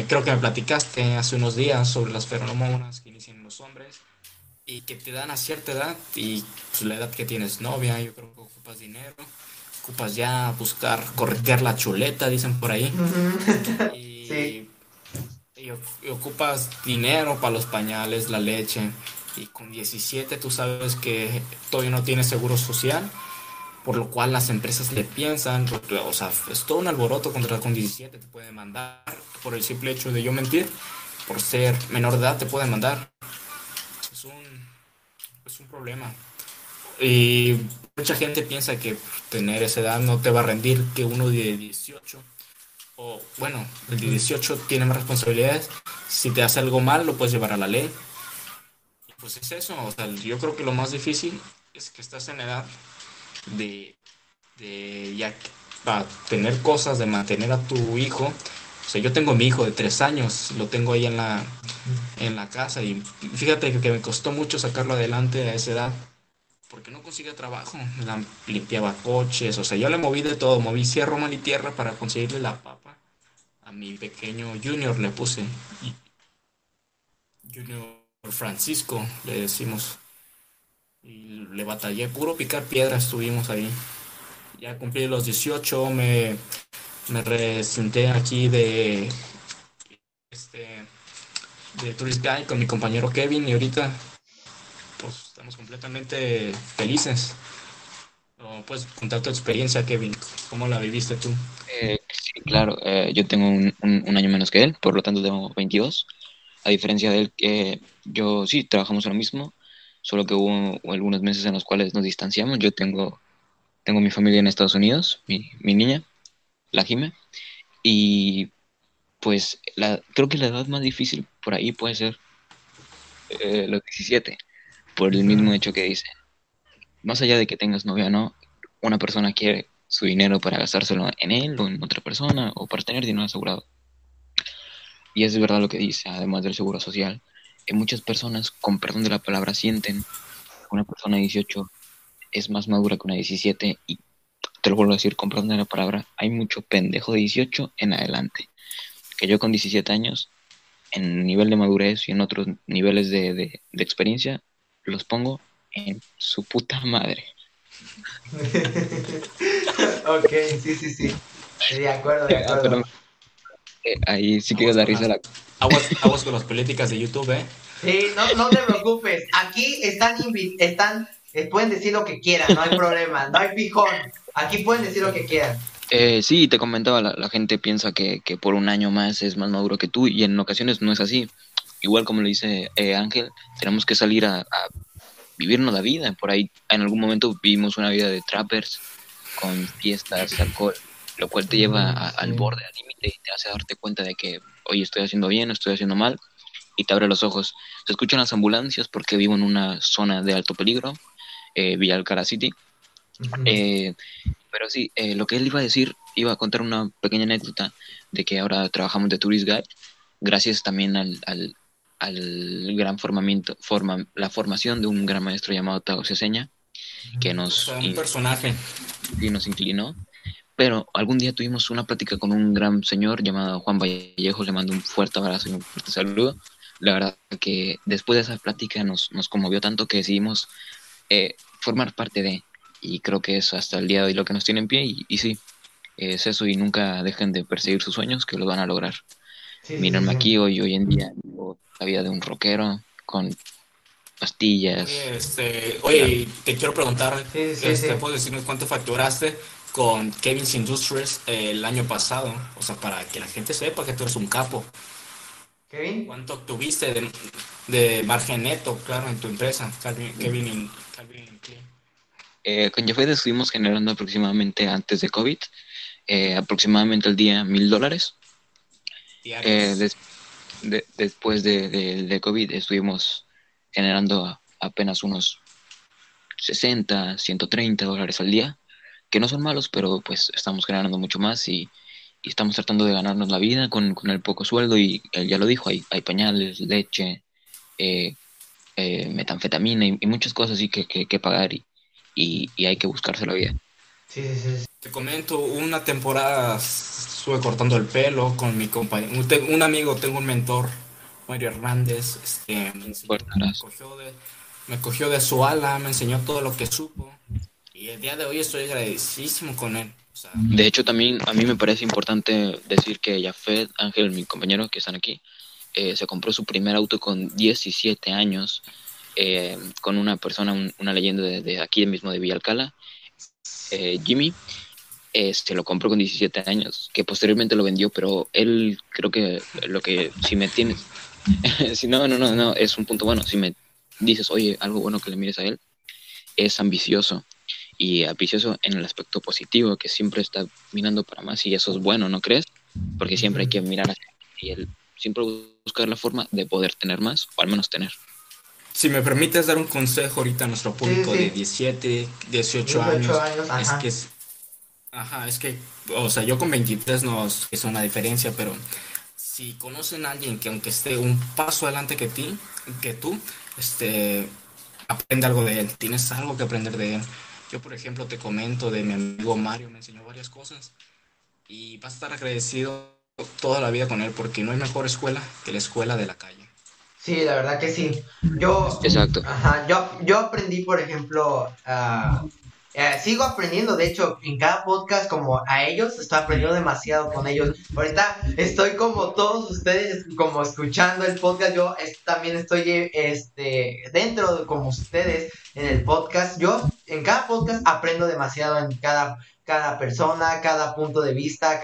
creo que me platicaste hace unos días sobre las feromonas que inician los hombres y que te dan a cierta edad y pues, la edad que tienes novia, yo creo que ocupas dinero, ocupas ya buscar, corretear la chuleta, dicen por ahí, y ocupas dinero para los pañales, la leche, y con 17 tú sabes que todavía no tienes seguro social, por lo cual las empresas le piensan, o sea, es todo un alboroto contra con 17, te pueden demandar por el simple hecho de yo mentir, por ser menor de edad te pueden demandar. Es un problema. Y mucha gente piensa que tener esa edad no te va a rendir que uno de 18, o bueno, el de 18 tiene más responsabilidades, si te hace algo mal lo puedes llevar a la ley. Y pues es eso, o sea, yo creo que lo más difícil es que estás en edad de ya para tener cosas, de mantener a tu hijo. O sea, yo tengo a mi hijo de 3 años, lo tengo ahí en la casa y fíjate que me costó mucho sacarlo adelante a esa edad porque no conseguía trabajo, limpiaba coches, o sea, yo le moví de todo, moví cierro, mal y tierra para conseguirle la papa a mi pequeño Junior, le puse Junior Francisco, le decimos. Y le batallé, puro picar piedras estuvimos ahí. Ya cumplí los 18, me resenté aquí de Tourist Guide con mi compañero Kevin y ahorita pues estamos completamente felices. ¿Puedes contar tu experiencia, Kevin? ¿Cómo la viviste tú? Sí, claro, yo tengo un año menos que él, por lo tanto tengo 22. A diferencia de él, yo sí, trabajamos en lo mismo, solo que hubo algunos meses en los cuales nos distanciamos. Yo tengo mi familia en Estados Unidos, mi niña, la Jime, y pues creo que la edad más difícil por ahí puede ser los 17, por el mismo hecho que dice. Más allá de que tengas novia o no, una persona quiere su dinero para gastárselo en él o en otra persona, o para tener dinero asegurado. Y es verdad lo que dice, además del seguro social. Muchas personas, con perdón de la palabra, sienten que una persona de 18 es más madura que una de 17, y te lo vuelvo a decir, con perdón de la palabra, hay mucho pendejo de 18 en adelante, que yo con 17 años, en nivel de madurez y en otros niveles de experiencia, los pongo en su puta madre. Ok, sí, de acuerdo. Pero, ahí sí que da risa la... Aguas con las políticas de YouTube, ¿eh? Sí, no te preocupes. Aquí pueden decir lo que quieran, no hay problema, no hay pijón. Aquí pueden decir lo que quieran. Sí, te comentaba, la gente piensa que por un año más es más maduro que tú, y en ocasiones no es así. Igual como le dice Ángel, tenemos que salir a vivirnos la vida. Por ahí, en algún momento vivimos una vida de trappers, con fiestas, alcohol, lo cual te lleva al borde, al límite, y te hace darte cuenta de que hoy estoy haciendo bien, o estoy haciendo mal, y te abre los ojos. Se escuchan las ambulancias porque vivo en una zona de alto peligro, Villa Alcalá City. Pero sí, lo que él iba a contar una pequeña anécdota de que ahora trabajamos de Tourist Guide, gracias también al gran formación de un gran maestro llamado Tadeo Ceseña, que nos... un personaje. Y nos inclinó. Pero algún día tuvimos una plática con un gran señor llamado Juan Vallejo, le mando un fuerte abrazo y un fuerte saludo. La verdad que después de esa plática nos conmovió tanto que decidimos formar parte de, y creo que es hasta el día de hoy lo que nos tiene en pie, y sí, es eso, y nunca dejen de perseguir sus sueños, que los van a lograr. Mírenme aquí hoy en día, la vida de un rockero con pastillas. Oye, te quiero preguntar, ¿puedes decirnos cuánto facturaste con Kevin's Industries el año pasado? O sea, para que la gente sepa que tú eres un capo. ¿Kevin? ¿Cuánto obtuviste de margen neto, claro, en tu empresa, Calvin? Con Jafet estuvimos generando aproximadamente antes de COVID, aproximadamente al día $1,000. Después de COVID estuvimos generando apenas unos $60, $130 al día, que no son malos, pero pues estamos generando mucho más y estamos tratando de ganarnos la vida con el poco sueldo. Y él ya lo dijo, hay pañales, leche, metanfetamina y muchas cosas así que pagar y hay que buscarse la vida. Sí. Te comento, una temporada estuve cortando el pelo con mi compañero, un amigo, tengo un mentor, Mario Hernández, me cogió de su ala, me enseñó todo lo que supo y el día de hoy estoy agradecidísimo con él. O sea, de hecho, también a mí me parece importante decir que Jafet, Ángel, mi compañero que están aquí, se compró su primer auto con 17 años con una persona, una leyenda de aquí mismo de Villa Alcalá, Jimmy. Se lo compró con 17 años, que posteriormente lo vendió, pero él creo que lo que, si me tienes, si no, es un punto bueno, si me dices, oye, algo bueno que le mires a él, es ambicioso, y ambicioso en el aspecto positivo, que siempre está mirando para más, y eso es bueno, ¿no crees? Porque siempre hay que mirar hacia y él siempre buscar la forma de poder tener más, o al menos tener. Si me permites dar un consejo ahorita a nuestro público de 17, 18 años, es que, o sea, yo con 23 no es una diferencia, pero si conocen a alguien que aunque esté un paso adelante que tú, aprende algo de él, tienes algo que aprender de él. Yo, por ejemplo, te comento de mi amigo Mario, me enseñó varias cosas y vas a estar agradecido toda la vida con él porque no hay mejor escuela que la escuela de la calle. Sí, la verdad que sí. Yo aprendí, por ejemplo, sigo aprendiendo, de hecho, en cada podcast como a ellos, estoy aprendiendo demasiado con ellos. Ahorita estoy como todos ustedes, como escuchando el podcast, yo también estoy dentro de como ustedes en el podcast. Yo en cada podcast aprendo demasiado en cada persona, cada punto de vista,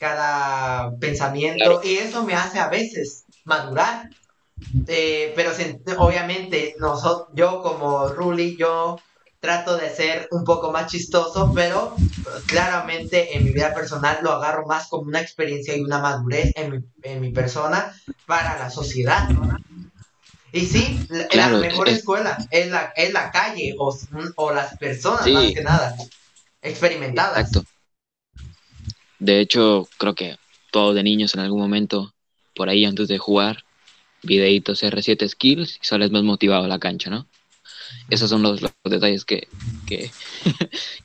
cada pensamiento, y eso me hace a veces madurar. Pero obviamente yo como Ruli, yo trato de ser un poco más chistoso, pero claramente en mi vida personal lo agarro más como una experiencia y una madurez en mi persona para la sociedad, ¿no? Y sí, claro, la mejor escuela es la calle o las personas, sí, más que nada, experimentadas. Exacto. De hecho, creo que todos de niños en algún momento, por ahí antes de jugar, videitos R7 Skills y sales más motivado a la cancha, ¿no? Esos son los detalles que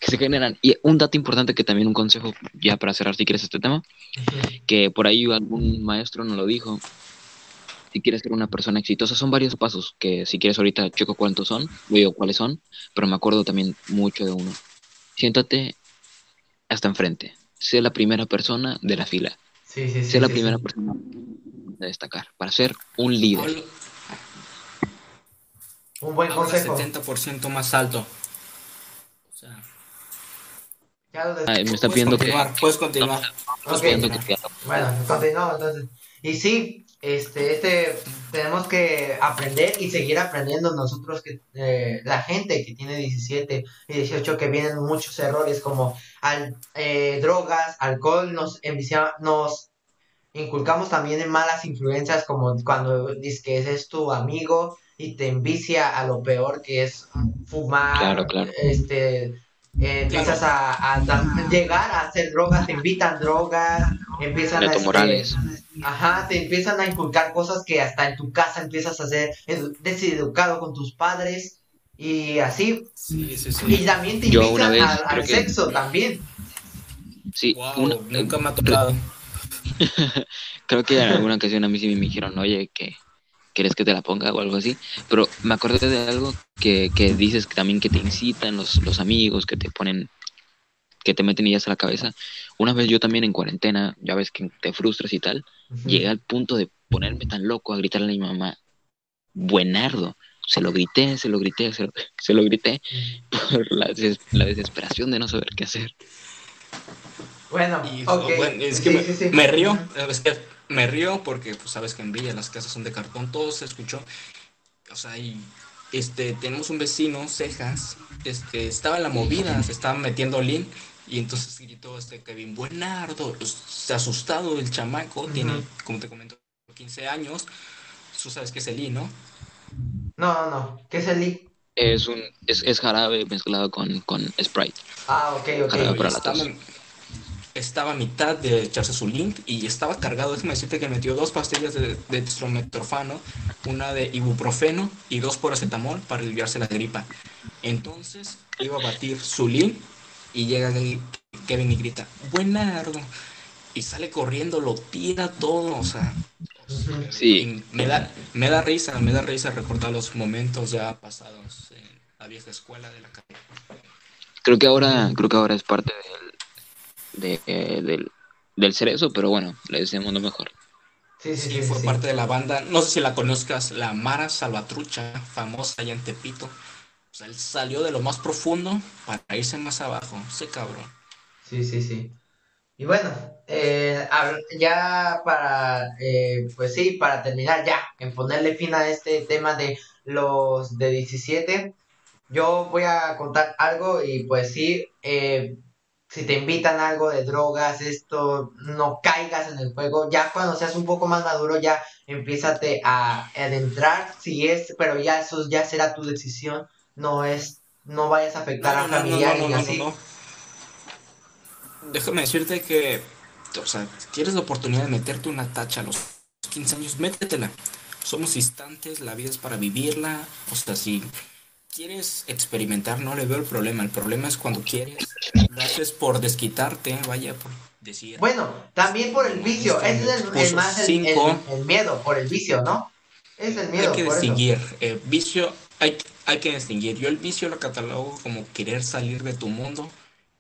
se generan. Y un dato importante que también un consejo, ya para cerrar si quieres este tema, que por ahí algún maestro nos lo dijo, si quieres ser una persona exitosa, son varios pasos, que si quieres ahorita checo cuántos son, digo cuáles son, pero me acuerdo también mucho de uno. Siéntate hasta enfrente, sé la primera persona de la fila, sé la primera persona de destacar, para ser un líder. Un buen consejo. 70% más alto. O sea, me está pidiendo que puedes continuar. Bueno, continuamos entonces. Y sí, tenemos que aprender y seguir aprendiendo nosotros, que la gente que tiene 17 y 18 que vienen muchos errores como drogas, alcohol, nos inculcamos también en malas influencias, como cuando dices que ese es tu amigo y te envicia a lo peor, que es fumar, claro. Empiezas a llegar a hacer drogas, te invitan drogas, empiezan te empiezan a inculcar cosas que hasta en tu casa empiezas a ser deseducado con tus padres y así. Sí. Y también te invitan al sexo también. Sí, wow, nunca me ha tocado. Creo que en alguna ocasión a mí sí me dijeron, oye, que ¿quieres que te la ponga o algo así? Pero me acordé de algo que dices que también que te incitan los amigos, que te ponen que te meten ideas a la cabeza. Una vez yo también en cuarentena, ya ves que te frustras y tal, llegué al punto de ponerme tan loco a gritarle a mi mamá, buenardo. Se lo grité por la desesperación de no saber qué hacer. Bueno, okay. Bueno, es que sí. Me río, es que me río porque pues sabes que en Villa las casas son de cartón, todo se escuchó. O sea, y tenemos un vecino, Cejas, estaba en la movida, se estaba metiendo lean y entonces gritó Kevin, buenardo, se ha asustado el chamaco, tiene, como te comento, 15 años. Tú sabes qué es el lean, ¿no? No. ¿Qué es el lean? Es jarabe mezclado con Sprite. Ah, ok. Jarabe para la tos. Estaba a mitad de echarse su link y estaba cargado. Déjame decirte que metió 2 pastillas de dextrometorfano, una de ibuprofeno y 2 por acetamol para aliviarse la gripa. Entonces iba a batir su link y llega Kevin y grita, buenardo. Y sale corriendo, lo tira todo, o sea. Sí. Me da risa recordar los momentos ya pasados en la vieja escuela de la calle. Creo que ahora es parte del cerezo, pero bueno, le decimos lo mejor. Sí, fue parte de la banda, no sé si la conozcas, la Mara Salvatrucha, famosa allá en Tepito. O sea, él salió de lo más profundo para irse más abajo, ese cabrón. Sí. Y bueno, ya para, pues sí, para terminar ya, en ponerle fin a este tema de los de 17, yo voy a contar algo y pues sí, si te invitan a algo de drogas, esto, no caigas en el juego. Ya cuando seas un poco más maduro, ya empiézate a adentrar, si es, pero ya eso ya será tu decisión, no vayas a afectar a familiares y así. No. Déjame decirte que, o sea, si quieres la oportunidad de meterte una tacha a los 15 años, métetela. Somos instantes, la vida es para vivirla, o sea, sí. Quieres experimentar, no le veo el problema. El problema es cuando quieres, lo haces por desquitarte, vaya, por decir. Bueno, también por el vicio. Ese es el más el miedo, por el vicio, ¿no? Es el miedo. Hay que distinguir. El vicio, hay que distinguir. Yo el vicio lo catalogo como querer salir de tu mundo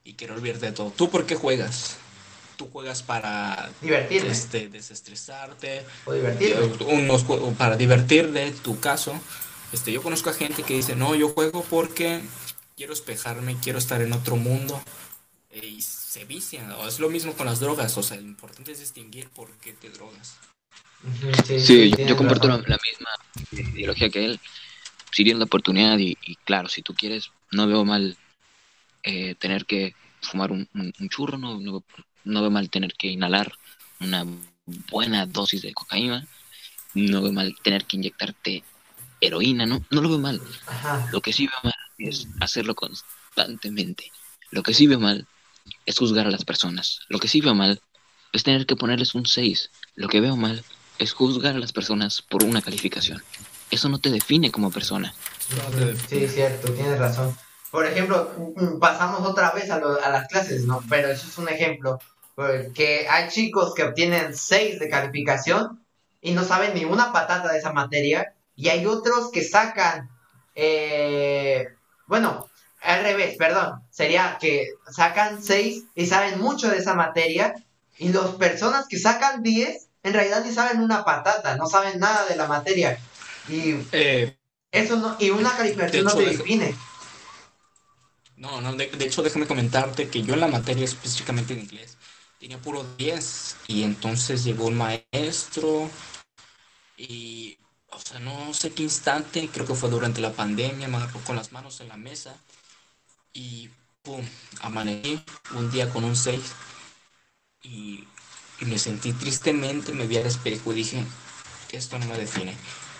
y querer olvidarte de todo. ¿Tú por qué juegas? Tú juegas para divertirte, desestresarte, o divertirte, para divertirte, tu caso. Yo conozco a gente que dice, no, yo juego porque quiero espejarme, quiero estar en otro mundo, y se vician, o es lo mismo con las drogas, o sea, lo importante es distinguir por qué te drogas. Sí, yo comparto la misma ideología que él, si tienes la oportunidad, y claro, si tú quieres, no veo mal tener que fumar un churro, no veo mal tener que inhalar una buena dosis de cocaína, no veo mal tener que inyectarte heroína, no lo veo mal. Ajá. Lo que sí veo mal es hacerlo constantemente. Lo que sí veo mal es juzgar a las personas. Lo que sí veo mal es tener que ponerles un 6. Lo que veo mal es juzgar a las personas por una calificación. Eso no te define como persona. Sí, es cierto, tienes razón. Por ejemplo, pasamos otra vez a las clases, ¿no? Pero eso es un ejemplo. Porque hay chicos que obtienen 6 de calificación y no saben ni una patata de esa materia. Y hay otros que sacan, bueno, al revés, perdón, sería que sacan 6 y saben mucho de esa materia, y las personas que sacan 10, en realidad ni saben una patata, no saben nada de la materia, y eso no, y una calificación no te define. No, de hecho déjame comentarte que yo en la materia específicamente en inglés tenía puro 10, y entonces llegó un maestro y... O sea, no sé qué instante, creo que fue durante la pandemia, me agarró con las manos en la mesa y pum, amanecí un día con un 6 y me sentí tristemente, me vi al espejo y dije, esto no me define.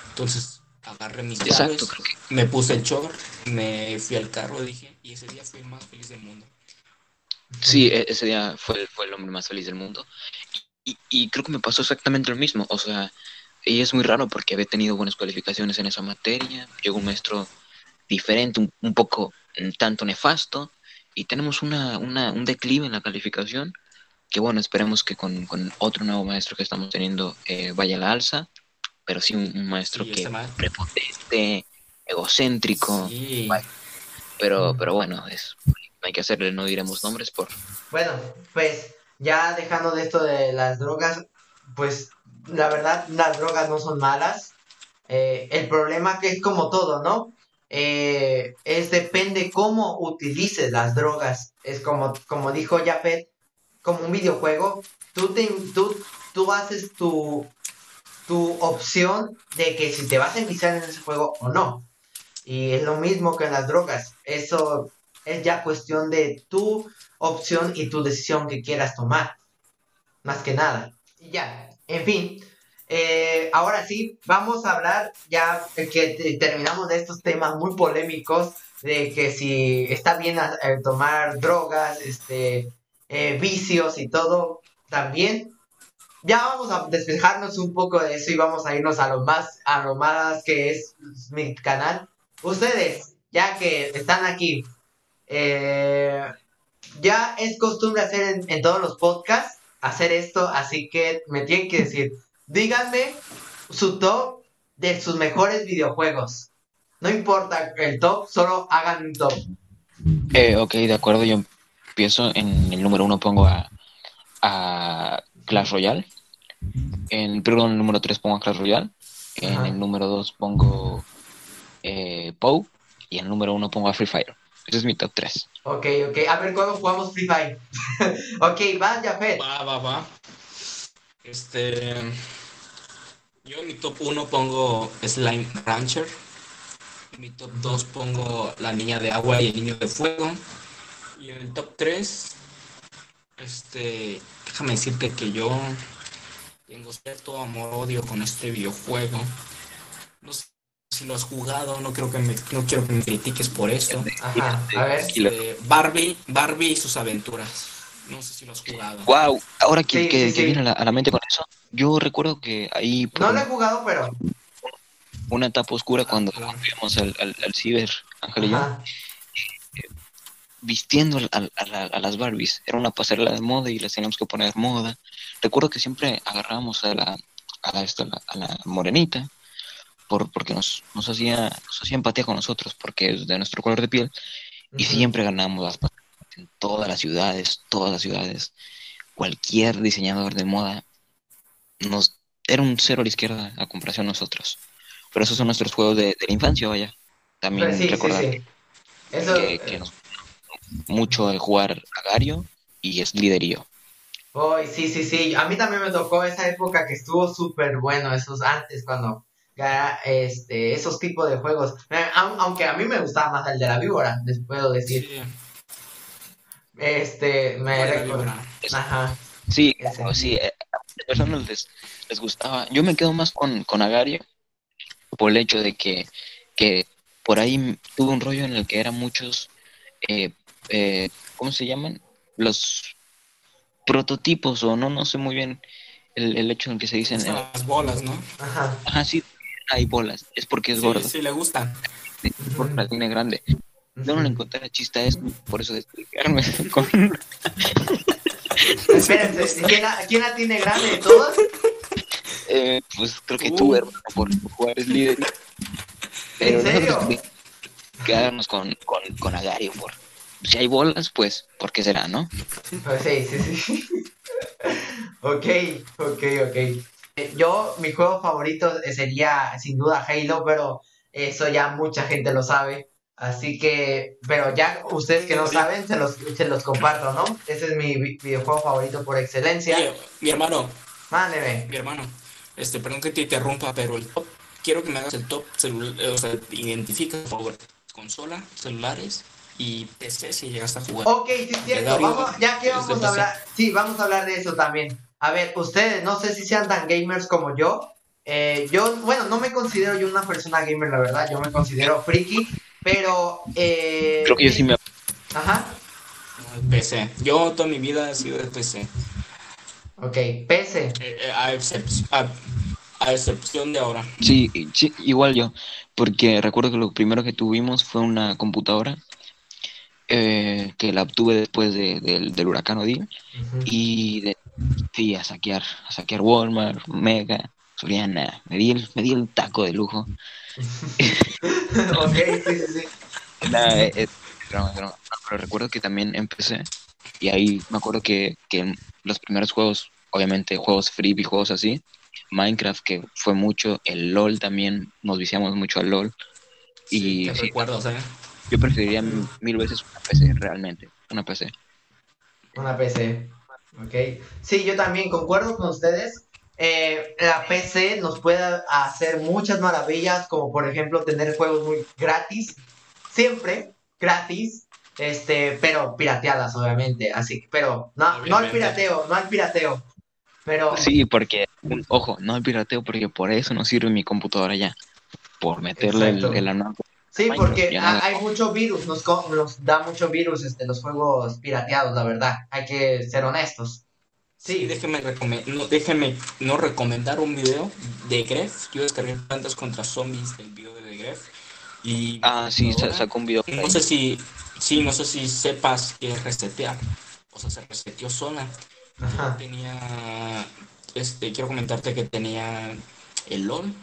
Entonces agarré mis llaves, me puse el short, me fui al carro, dije, y ese día fui el más feliz del mundo. Sí, ese día fue el hombre más feliz del mundo y creo que me pasó exactamente lo mismo, o sea... Y es muy raro porque había tenido buenas calificaciones en esa materia. Llegó un maestro diferente, un poco tanto nefasto. Y tenemos un declive en la calificación. Que bueno, esperemos que con otro nuevo maestro que estamos teniendo vaya a la alza. Pero sí un maestro que prepotente, egocéntrico. Sí. Pero bueno, es hay que hacerle, no diremos nombres por... Bueno, pues ya dejando de esto de las drogas, pues la verdad las drogas no son malas. El problema que es como todo, ¿no? Es depende cómo utilices las drogas. Es como dijo Jafet, como un videojuego. Tú haces tu opción de que si te vas a enviciar en ese juego o no. Y es lo mismo que en las drogas. Eso es ya cuestión de tu opción y tu decisión que quieras tomar. Más que nada. Y ya, en fin. Ahora sí, vamos a hablar ya que terminamos de estos temas muy polémicos. De que si está bien tomar drogas, vicios y todo también. Ya vamos a despejarnos un poco de eso y vamos a irnos a lo más que es mi canal. Ustedes, ya que están aquí, ya es costumbre hacer en todos los podcasts, hacer esto, así que me tienen que decir, díganme su top de sus mejores videojuegos. No importa el top, solo hagan un top. Ok, de acuerdo, yo empiezo en el número 1, pongo a Clash Royale. En el número 3 pongo Clash Royale. En el número 2 pongo PoW. Y en el número 1 pongo a Free Fire. Ese es mi top 3. Ok. A ver, ¿cuándo jugamos Free Fire? Ok, vas, Jafet. Va. Yo en mi top 1 pongo Slime Rancher. En mi top 2 pongo La Niña de Agua y El Niño de Fuego. Y en el top 3... déjame decirte que yo tengo cierto amor-odio con este videojuego. No sé si lo has jugado, no quiero que me critiques por eso. Ajá, a ver. Barbie y sus aventuras. No sé si lo has jugado. Wow, ahora que viene a la mente con eso. Yo recuerdo que ahí... No lo he jugado, pero... Una etapa oscura cuando íbamos al ciber, Ángel y yo, vistiendo a las Barbies. Era una pasarela de moda y las teníamos que poner moda. Recuerdo que siempre agarrábamos a la morenita porque nos hacía empatía con nosotros porque es de nuestro color de piel. Y siempre ganábamos las pasarelas en todas las ciudades. Cualquier diseñador de moda era un cero a la izquierda a comparación a nosotros. Pero esos son nuestros juegos de la infancia, vaya. También pues sí, recordar sí. Eso... que nos mucho de jugar Agario y es liderío. Oh, sí. A mí también me tocó esa época que estuvo súper bueno, esos antes, cuando esos tipos de juegos. Aunque a mí me gustaba más el de la víbora, les puedo decir. Sí. Me recuerdo. Ajá. Sí. A personas les gustaba. Yo me quedo más con Agario por el hecho de que por ahí tuve un rollo en el que eran muchos... ¿cómo se llaman? Los prototipos, o no sé muy bien el hecho en que se dicen... Las bolas, ¿no? Ajá, sí, hay bolas, es porque es gordo. Sí, le gustan. Es porque la tiene grande. No le encontré la chista a eso, por eso de explicarme. Espérense, ¿quién la tiene grande de todos? Pues creo que tú, hermano, por jugar es líder. Pero ¿en serio? Quedarnos con Agario por... Si hay bolas, pues, ¿por qué será, no? Pues sí. Ok. Yo, mi juego favorito sería, sin duda, Halo, pero eso ya mucha gente lo sabe. Así que, pero ya ustedes que no saben, se los comparto, ¿no? Ese es mi videojuego favorito por excelencia. Oye, mi hermano. Mándeme. Mi hermano, perdón que te interrumpa, pero el top, quiero que me hagas el top celular, o sea, identifica, por favor. Consola, celulares y PC si llegaste a jugar. Ok, sí, cierto. Vamos a hablar. Sí, vamos a hablar de eso también. A ver, ustedes, no sé si sean tan gamers como yo. Yo no me considero yo una persona gamer, la verdad. Yo me considero friki, pero... creo que yo sí me... Ajá. PC. Yo toda mi vida he sido de PC. Ok, PC. A excepción de ahora. Sí, igual yo. Porque recuerdo que lo primero que tuvimos fue una computadora que la obtuve después del huracán Odín. Y fui a saquear Walmart, Mega, Soriana. Me di el taco de lujo. Ok, sí. Nada, es broma. pero recuerdo que también empecé y ahí me acuerdo que los primeros juegos, obviamente juegos free y juegos así, Minecraft que fue mucho, el LOL también, nos viciamos mucho al LOL. Y sí, recuerdos, ¿eh? Yo preferiría mil veces una PC, realmente, una PC. Una PC, ok. Sí, yo también concuerdo con ustedes. La PC nos puede hacer muchas maravillas, como por ejemplo tener juegos muy gratis, siempre gratis, pero pirateadas obviamente, así, pero no al pirateo, no al pirateo. Pero sí, porque ojo, no al pirateo porque por eso no sirve mi computadora ya, por meterle el anuncio. Sí, porque hay mucho virus, nos da mucho virus los juegos pirateados, la verdad, hay que ser honestos. Sí, déjenme recomendar un video de Grefg. Yo descargué plantas contra zombies del video de Grefg. Y sí, sacó un video. No sé si sepas que es resetear. O sea, se reseteó sola. Ajá. Quiero comentarte que tenía el LOL.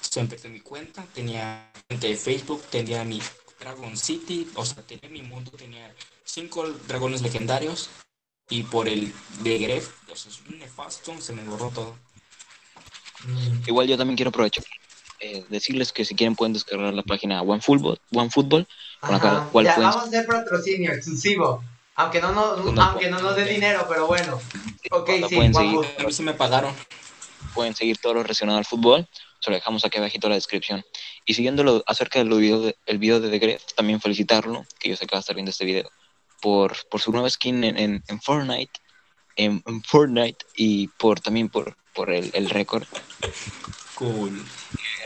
Siempre tenía mi cuenta, tenía gente de Facebook, tenía mi Dragon City, o sea, tenía mi mundo, tenía 5 dragones legendarios. Y por el de Grefg, o sea, es un nefasto, se me borró todo. Igual yo también quiero aprovechar, decirles que si quieren pueden descargar la página OneFootball. Ajá, con la cual vamos a hacer patrocinio exclusivo, aunque no nos dé dinero, pero bueno. Ok, sí, a mí sí me pagaron. Pueden seguir todo lo relacionado al fútbol, se lo dejamos aquí abajito en la descripción. Y siguiéndolo acerca del video de Grefg, también felicitarlo, que yo sé que va a estar viendo este video. Por su nueva skin en Fortnite, en Fortnite, y también por el récord. Cool.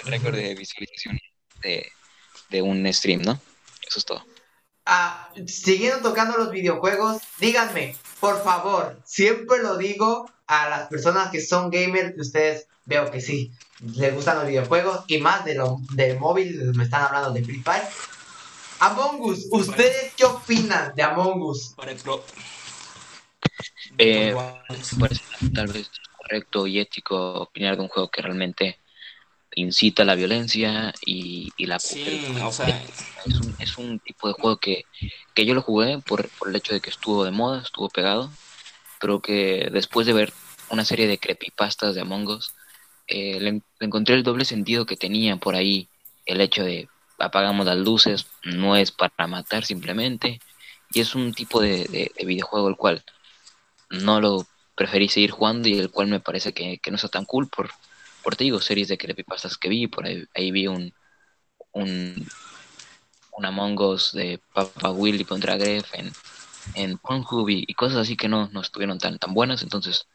El récord de visualización de un stream, ¿no? Eso es todo. Siguiendo tocando los videojuegos, díganme, por favor, siempre lo digo a las personas que son gamers, que ustedes veo que sí, les gustan los videojuegos, y más del móvil, me están hablando de Free Fire. Among Us, ¿ustedes qué opinan de Among Us? Parece tal vez correcto y ético opinar de un juego que realmente incita a la violencia y la... Sí, o sea... Es un tipo de juego que yo lo jugué por el hecho de que estuvo de moda, estuvo pegado, pero que después de ver una serie de creepypastas de Among Us, le encontré el doble sentido que tenía por ahí el hecho de... Apagamos las luces, no es para matar simplemente, y es un tipo de videojuego el cual no lo preferí seguir jugando y el cual me parece que no está tan cool por te digo, series de creepypastas que vi, por ahí vi un Among Us de Papa Willy contra Grefg en Pornhub y cosas así que no estuvieron tan buenas, entonces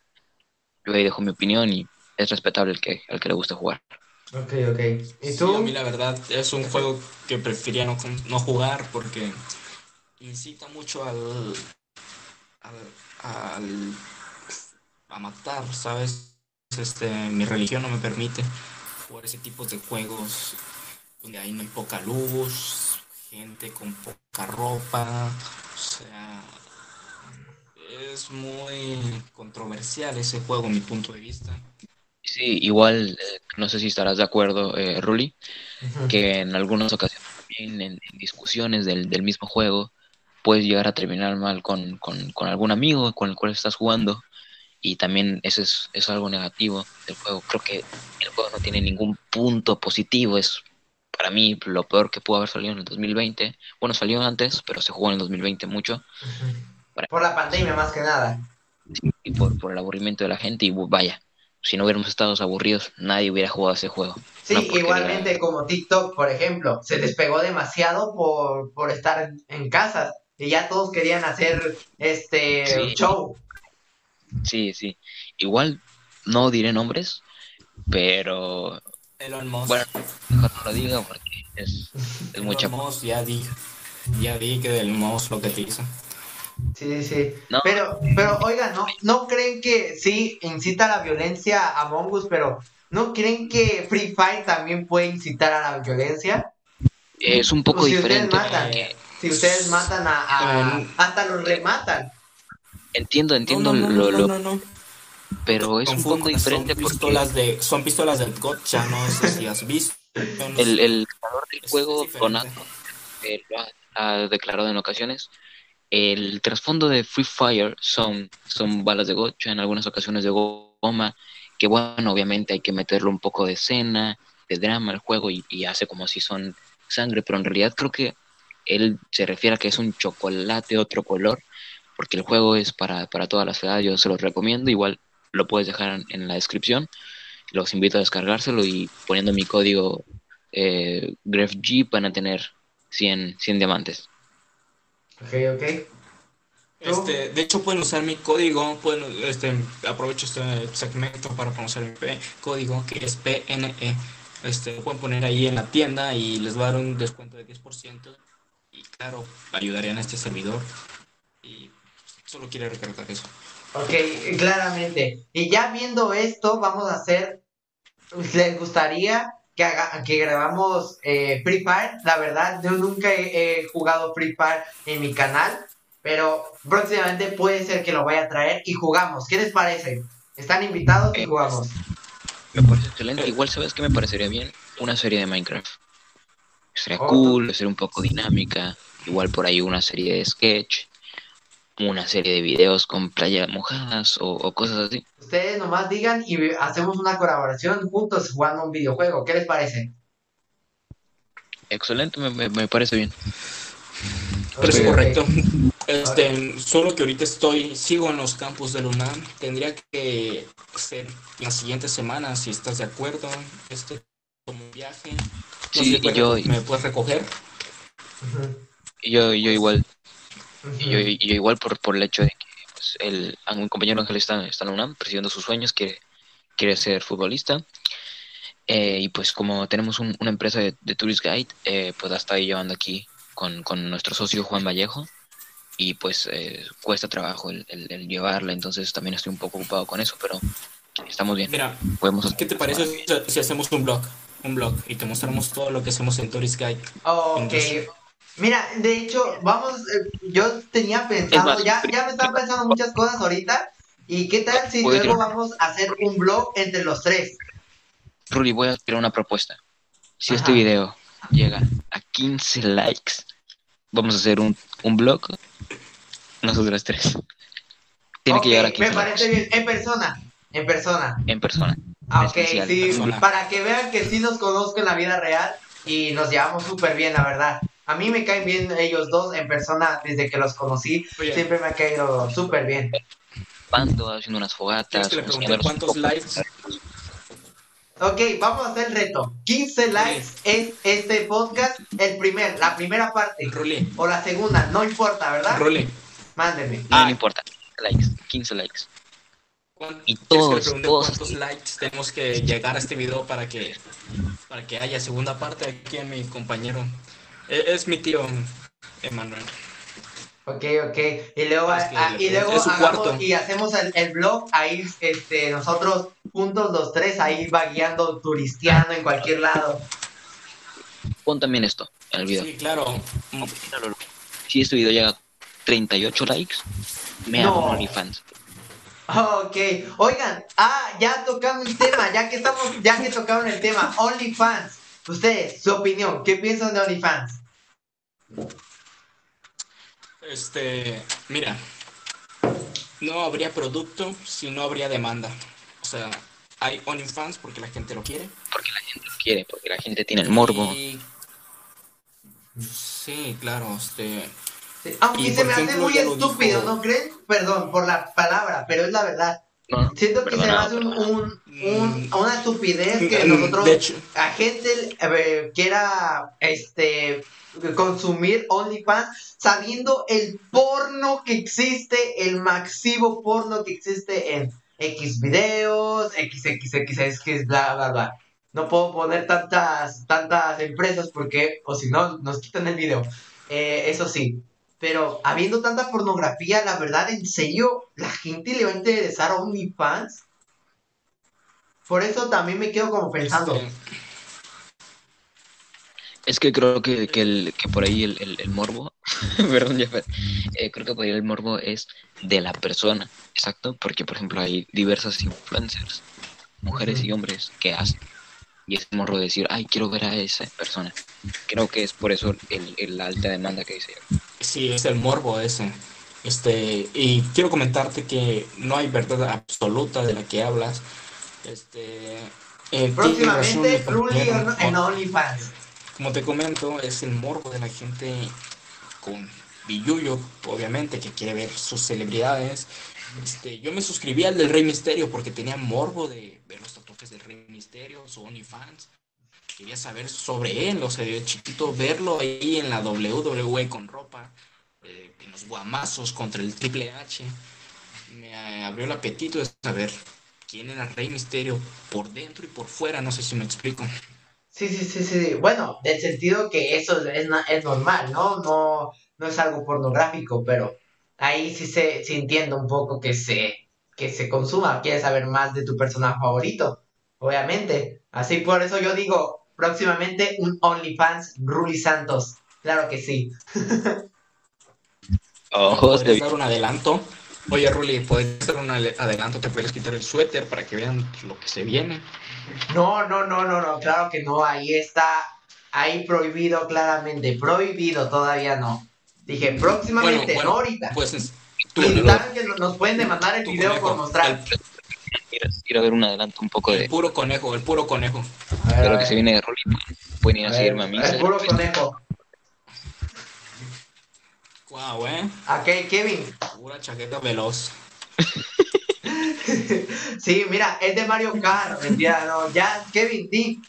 yo ahí dejo mi opinión y es respetable el que le gusta jugar. Ok. ¿Y tú? Sí, a mí la verdad es un juego que prefería no jugar porque incita mucho a matar, ¿sabes? Mi religión no me permite jugar ese tipo de juegos donde ahí no hay poca luz, gente con poca ropa, o sea, es muy controversial ese juego, mi punto de vista. Sí, igual, no sé si estarás de acuerdo, Ruli, uh-huh. Que en algunas ocasiones también en discusiones del mismo juego puedes llegar a terminar mal con algún amigo con el cual estás jugando y también eso es algo negativo del juego. Creo que el juego no tiene ningún punto positivo, es para mí lo peor que pudo haber salido en el 2020. Bueno, salió antes, pero se jugó en el 2020 mucho. Uh-huh. Por la pandemia más que nada. Sí, y por el aburrimiento de la gente y vaya. Si no hubiéramos estado aburridos, nadie hubiera jugado ese juego. Sí, no igualmente era... como TikTok, por ejemplo, se despegó demasiado por estar en casa y ya todos querían hacer show. Sí. Igual no diré nombres, pero Elon Musk. Bueno, mejor no lo diga porque es mucha. Musk, ya vi que del Musk lo que te hizo. Sí. No. Pero oigan, ¿no creen que sí incita a la violencia a Among Us, pero no creen que Free Fire también puede incitar a la violencia? Es un poco diferente. Si ustedes matan hasta los rematan. Entiendo. No. Pero es un poco diferente porque... Son pistolas del gotcha, no sé si has visto. El creador del juego, Donato, lo ha declarado en ocasiones El trasfondo de Free Fire son balas de gocha, en algunas ocasiones de goma, que bueno, obviamente hay que meterle un poco de escena, de drama al juego y hace como si son sangre, pero en realidad creo que él se refiere a que es un chocolate, otro color, porque el juego es para todas las edades, yo se los recomiendo, igual lo puedes dejar en la descripción, los invito a descargárselo y poniendo mi código Grefg van a tener 100 diamantes. Ok. De hecho pueden usar mi código, aprovecho este segmento para conocer mi código que es PNE. Lo pueden poner ahí en la tienda y les va a dar un descuento de 10%. Y claro, ayudarían a este servidor. Y solo quiero recalcar eso. Ok, claramente. Y ya viendo esto, vamos a hacer... ¿Les gustaría que grabamos Free Fire? La verdad, yo nunca he jugado Free Fire en mi canal. Pero próximamente puede ser que lo vaya a traer y jugamos. ¿Qué les parece? Están invitados y jugamos. Me parece excelente. Igual, ¿sabes qué me parecería bien? Una serie de Minecraft. Sería cool, sería un poco dinámica. Igual por ahí una serie de sketch. Una serie de videos con playas mojadas o cosas así. Ustedes nomás digan y hacemos una colaboración juntos jugando un videojuego. ¿Qué les parece? Excelente, me parece bien. Pero es correcto. Solo que ahorita sigo en los campus de la UNAM. Tendría que ser la siguiente semana, si estás de acuerdo. Como viaje. Sí, no sé, ¿me puedes recoger? Yo igual. Yo igual por el hecho de que pues, un compañero Ángel está en la UNAM persiguiendo sus sueños, quiere ser futbolista. Y pues como tenemos una empresa de Tourist Guide, pues la estoy llevando aquí con nuestro socio Juan Vallejo. Y pues cuesta trabajo el llevarla, entonces también estoy un poco ocupado con eso, pero estamos bien. Mira, ¿qué te parece si hacemos un blog y te mostramos todo lo que hacemos en Tourist Guide? Okay. Mira, de hecho, vamos, yo tenía pensado, ya me están pensando muchas cosas ahorita, y qué tal si luego vamos a hacer un blog entre los tres. Ruli, voy a tirar una propuesta. Si este video llega a 15 likes, vamos a hacer un blog nosotros tres. Tiene que llegar a 15 likes. Me parece bien, en persona. Ok, sí, persona. Para que vean que sí nos conozco en la vida real y nos llevamos súper bien, la verdad. A mí me caen bien ellos dos en persona, desde que los conocí, siempre me ha caído súper bien. Bando, haciendo unas fogatas. ¿Cuántos likes? Ok, vamos a hacer el reto. 15 likes es este podcast, la primera parte. Rulé. O la segunda, no importa, ¿verdad? Rulé. Mándeme. No importa, likes, 15 likes. Y todos. ¿Cuántos likes tenemos que llegar a este video para que haya segunda parte? Aquí en mi compañero. Es mi tío, Emanuel. Ok. Y luego, hacemos el blog ahí, nosotros juntos los tres ahí vagueando, turisteando en cualquier lado. Pon también esto en el video. Sí, claro. Si este video llega a 38 likes, me hago OnlyFans. Ok, oigan, ya tocamos el tema, ya que tocaron el tema, OnlyFans. Ustedes, su opinión, ¿qué piensan de OnlyFans? Mira, no habría producto si no habría demanda. O sea, hay OnlyFans porque la gente lo quiere. Porque la gente tiene el morbo. Sí, claro, sí. Aunque se me hace muy estúpido, ¿no creen? Perdón por la palabra, pero es la verdad. No, siento que se me hace una estupidez que nosotros, la gente quiera consumir OnlyFans sabiendo el porno que existe, el masivo porno que existe en X videos, XXXX, bla, bla, bla. No puedo poner tantas empresas porque, o si no, nos quitan el video. Eso sí. Pero habiendo tanta pornografía, la verdad, en serio, la gente le va a interesar a OnlyFans. Por eso también me quedo como pensando. Es que creo que por ahí el morbo, perdón, creo que por ahí el morbo es de la persona, exacto, porque por ejemplo hay diversas influencers, mujeres y hombres, que hacen. Y es morro decir, ay, quiero ver a esa persona. Creo que es por eso la alta demanda que dice yo. Sí, es el morbo ese. Y quiero comentarte que no hay verdad absoluta de la que hablas. Este, Tiene razón mi Próximamente, Blue compañero, League en OnlyFans. Como te comento, es el morbo de la gente con billuyo, obviamente, que quiere ver sus celebridades. Yo me suscribí al del Rey Misterio porque tenía morbo de ver los tatuajes del Rey Misterio, su OnlyFans. Quería saber sobre él, o sea, de chiquito, verlo ahí en la WWE con ropa, en los guamazos contra el Triple H. Me abrió el apetito de saber quién era Rey Misterio por dentro y por fuera, no sé si me explico. Sí. Bueno, del sentido que eso es normal, ¿no? No es algo pornográfico, pero ahí sí entiendo un poco que se consuma. Quieres saber más de tu personaje favorito, obviamente. Así por eso yo digo, próximamente un OnlyFans Ruli Santos. Claro que sí. ¿Podrías dar un adelanto? Oye, Ruli, ¿podrías dar un adelanto? ¿Te puedes quitar el suéter para que vean lo que se viene? No, claro que no, ahí está, ahí prohibido claramente, prohibido, todavía no. Dije, próximamente, bueno, no ahorita. Pues saben que nos pueden demandar el video conejo, por mostrar. Quiero ver un adelanto un poco de... El puro conejo. Pero lo que se viene de Rolly, pueden ir a seguirme a mí. El puro conejo. Guau, wow, Ok, Kevin. Pura chaqueta veloz. Sí, mira, es de Mario Kart. Mentira, no, ya, Kevin, di.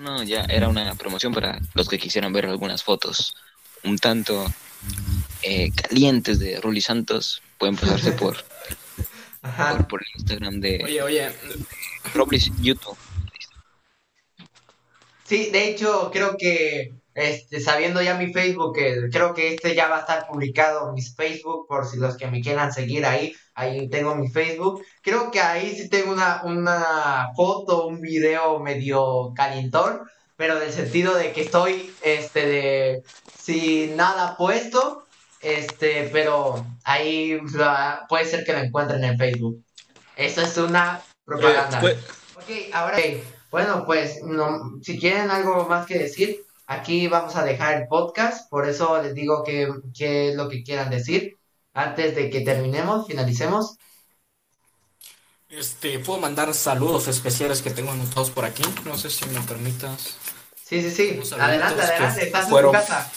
No, ya era una promoción para los que quisieran ver algunas fotos un tanto calientes de Ruli Santos. Pueden pasarse por el Instagram de... Oye. Robles YouTube. Sí, de hecho, creo que... sabiendo ya mi Facebook, creo que ya va a estar publicado mis Facebook, por si los que me quieran seguir ahí tengo mi Facebook. Creo que ahí sí tengo una foto, un video medio calientón, pero del sentido de que estoy sin nada puesto, pero ahí puede ser que lo encuentren en Facebook. Eso es una propaganda. Ok, ahora, bueno, pues no, si quieren algo más que decir. Aquí vamos a dejar el podcast, por eso les digo qué es lo que quieran decir antes de que finalicemos. Puedo mandar saludos especiales que tengo anotados por aquí, no sé si me permitas. Sí, adelante, estás en tu casa.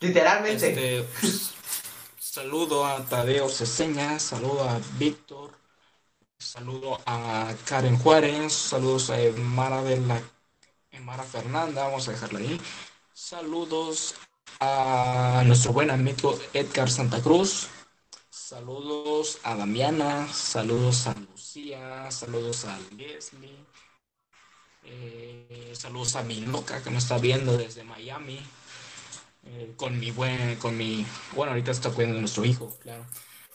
Literalmente. Saludo a Tadeo Ceseña, saludo a Víctor, saludo a Karen Juárez, saludos a Mara de la Mara Fernanda, vamos a dejarla ahí. Saludos a nuestro buen amigo Edgar Santa Cruz. Saludos a Damiana. Saludos a Lucía. Saludos a Leslie. Saludos a mi loca que me está viendo desde Miami. Bueno, ahorita está cuidando a nuestro hijo, claro.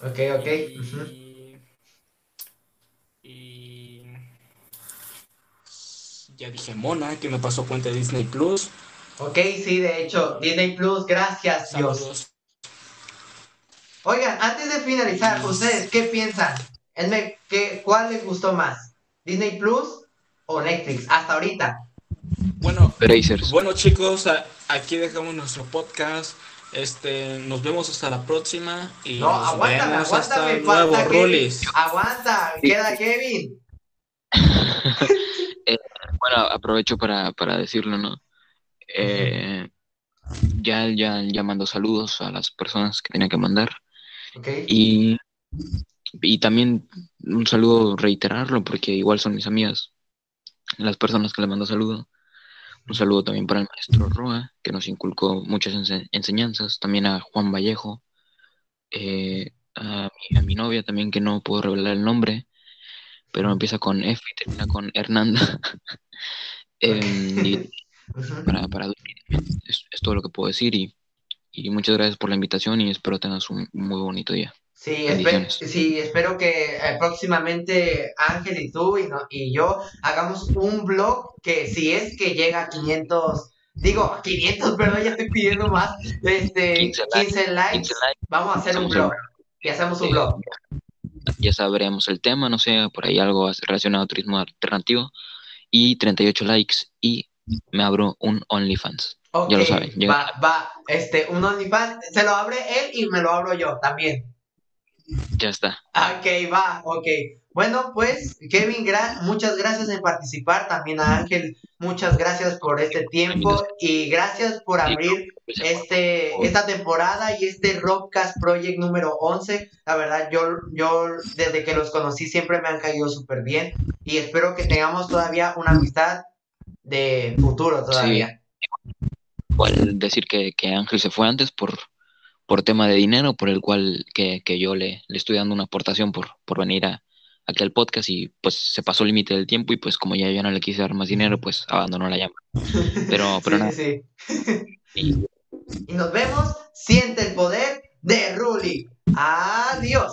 Ok. Ya dije Mona, que me pasó cuenta de Disney Plus. Ok, sí, de hecho, Disney Plus, gracias, saludos. Dios. Oigan, antes de finalizar, ¿ustedes qué piensan? ¿Cuál les gustó más? ¿Disney Plus o Netflix? Hasta ahorita. Bueno, chicos, aquí dejamos nuestro podcast. Nos vemos hasta la próxima. Y no, aguanta, queda Kevin. Bueno, aprovecho para decirlo, ¿no? Ya mando saludos a las personas que tenía que mandar. Okay. Y también un saludo, reiterarlo, porque igual son mis amigas las personas que le mando saludo. Un saludo también para el maestro Roa, que nos inculcó muchas enseñanzas. También a Juan Vallejo, a mi novia también, que no puedo revelar el nombre, pero empieza con F y termina con Hernanda. Para es todo lo que puedo decir, y muchas gracias por la invitación y espero tengas un muy bonito día. Sí, espero que próximamente Ángel y tú y yo hagamos un vlog que si es que llega a 500, perdón, ya estoy pidiendo más, 15 likes, vamos a hacer un vlog y hacemos un vlog. Ya sabremos el tema, no sé, por ahí algo relacionado a turismo alternativo. Y 38 likes y me abro un OnlyFans. Okay, ya lo saben. Va, un OnlyFans, se lo abre él y me lo abro yo también. Ya está. Ok, va, ok. Bueno, pues, Kevin, muchas gracias en participar. También a Ángel, muchas gracias por este tiempo y gracias por abrir esta temporada y este RopCast Project número 11. La verdad, yo desde que los conocí siempre me han caído súper bien y espero que tengamos todavía una amistad de futuro todavía. Sí. Igual decir que Ángel se fue antes por tema de dinero, por el cual que yo le estoy dando una aportación por venir aquí al podcast, y pues se pasó el límite del tiempo y pues como ya no le quise dar más dinero, pues abandonó la llama. Pero sí, nada. Sí. Y nos vemos. Siente el poder de Ruli.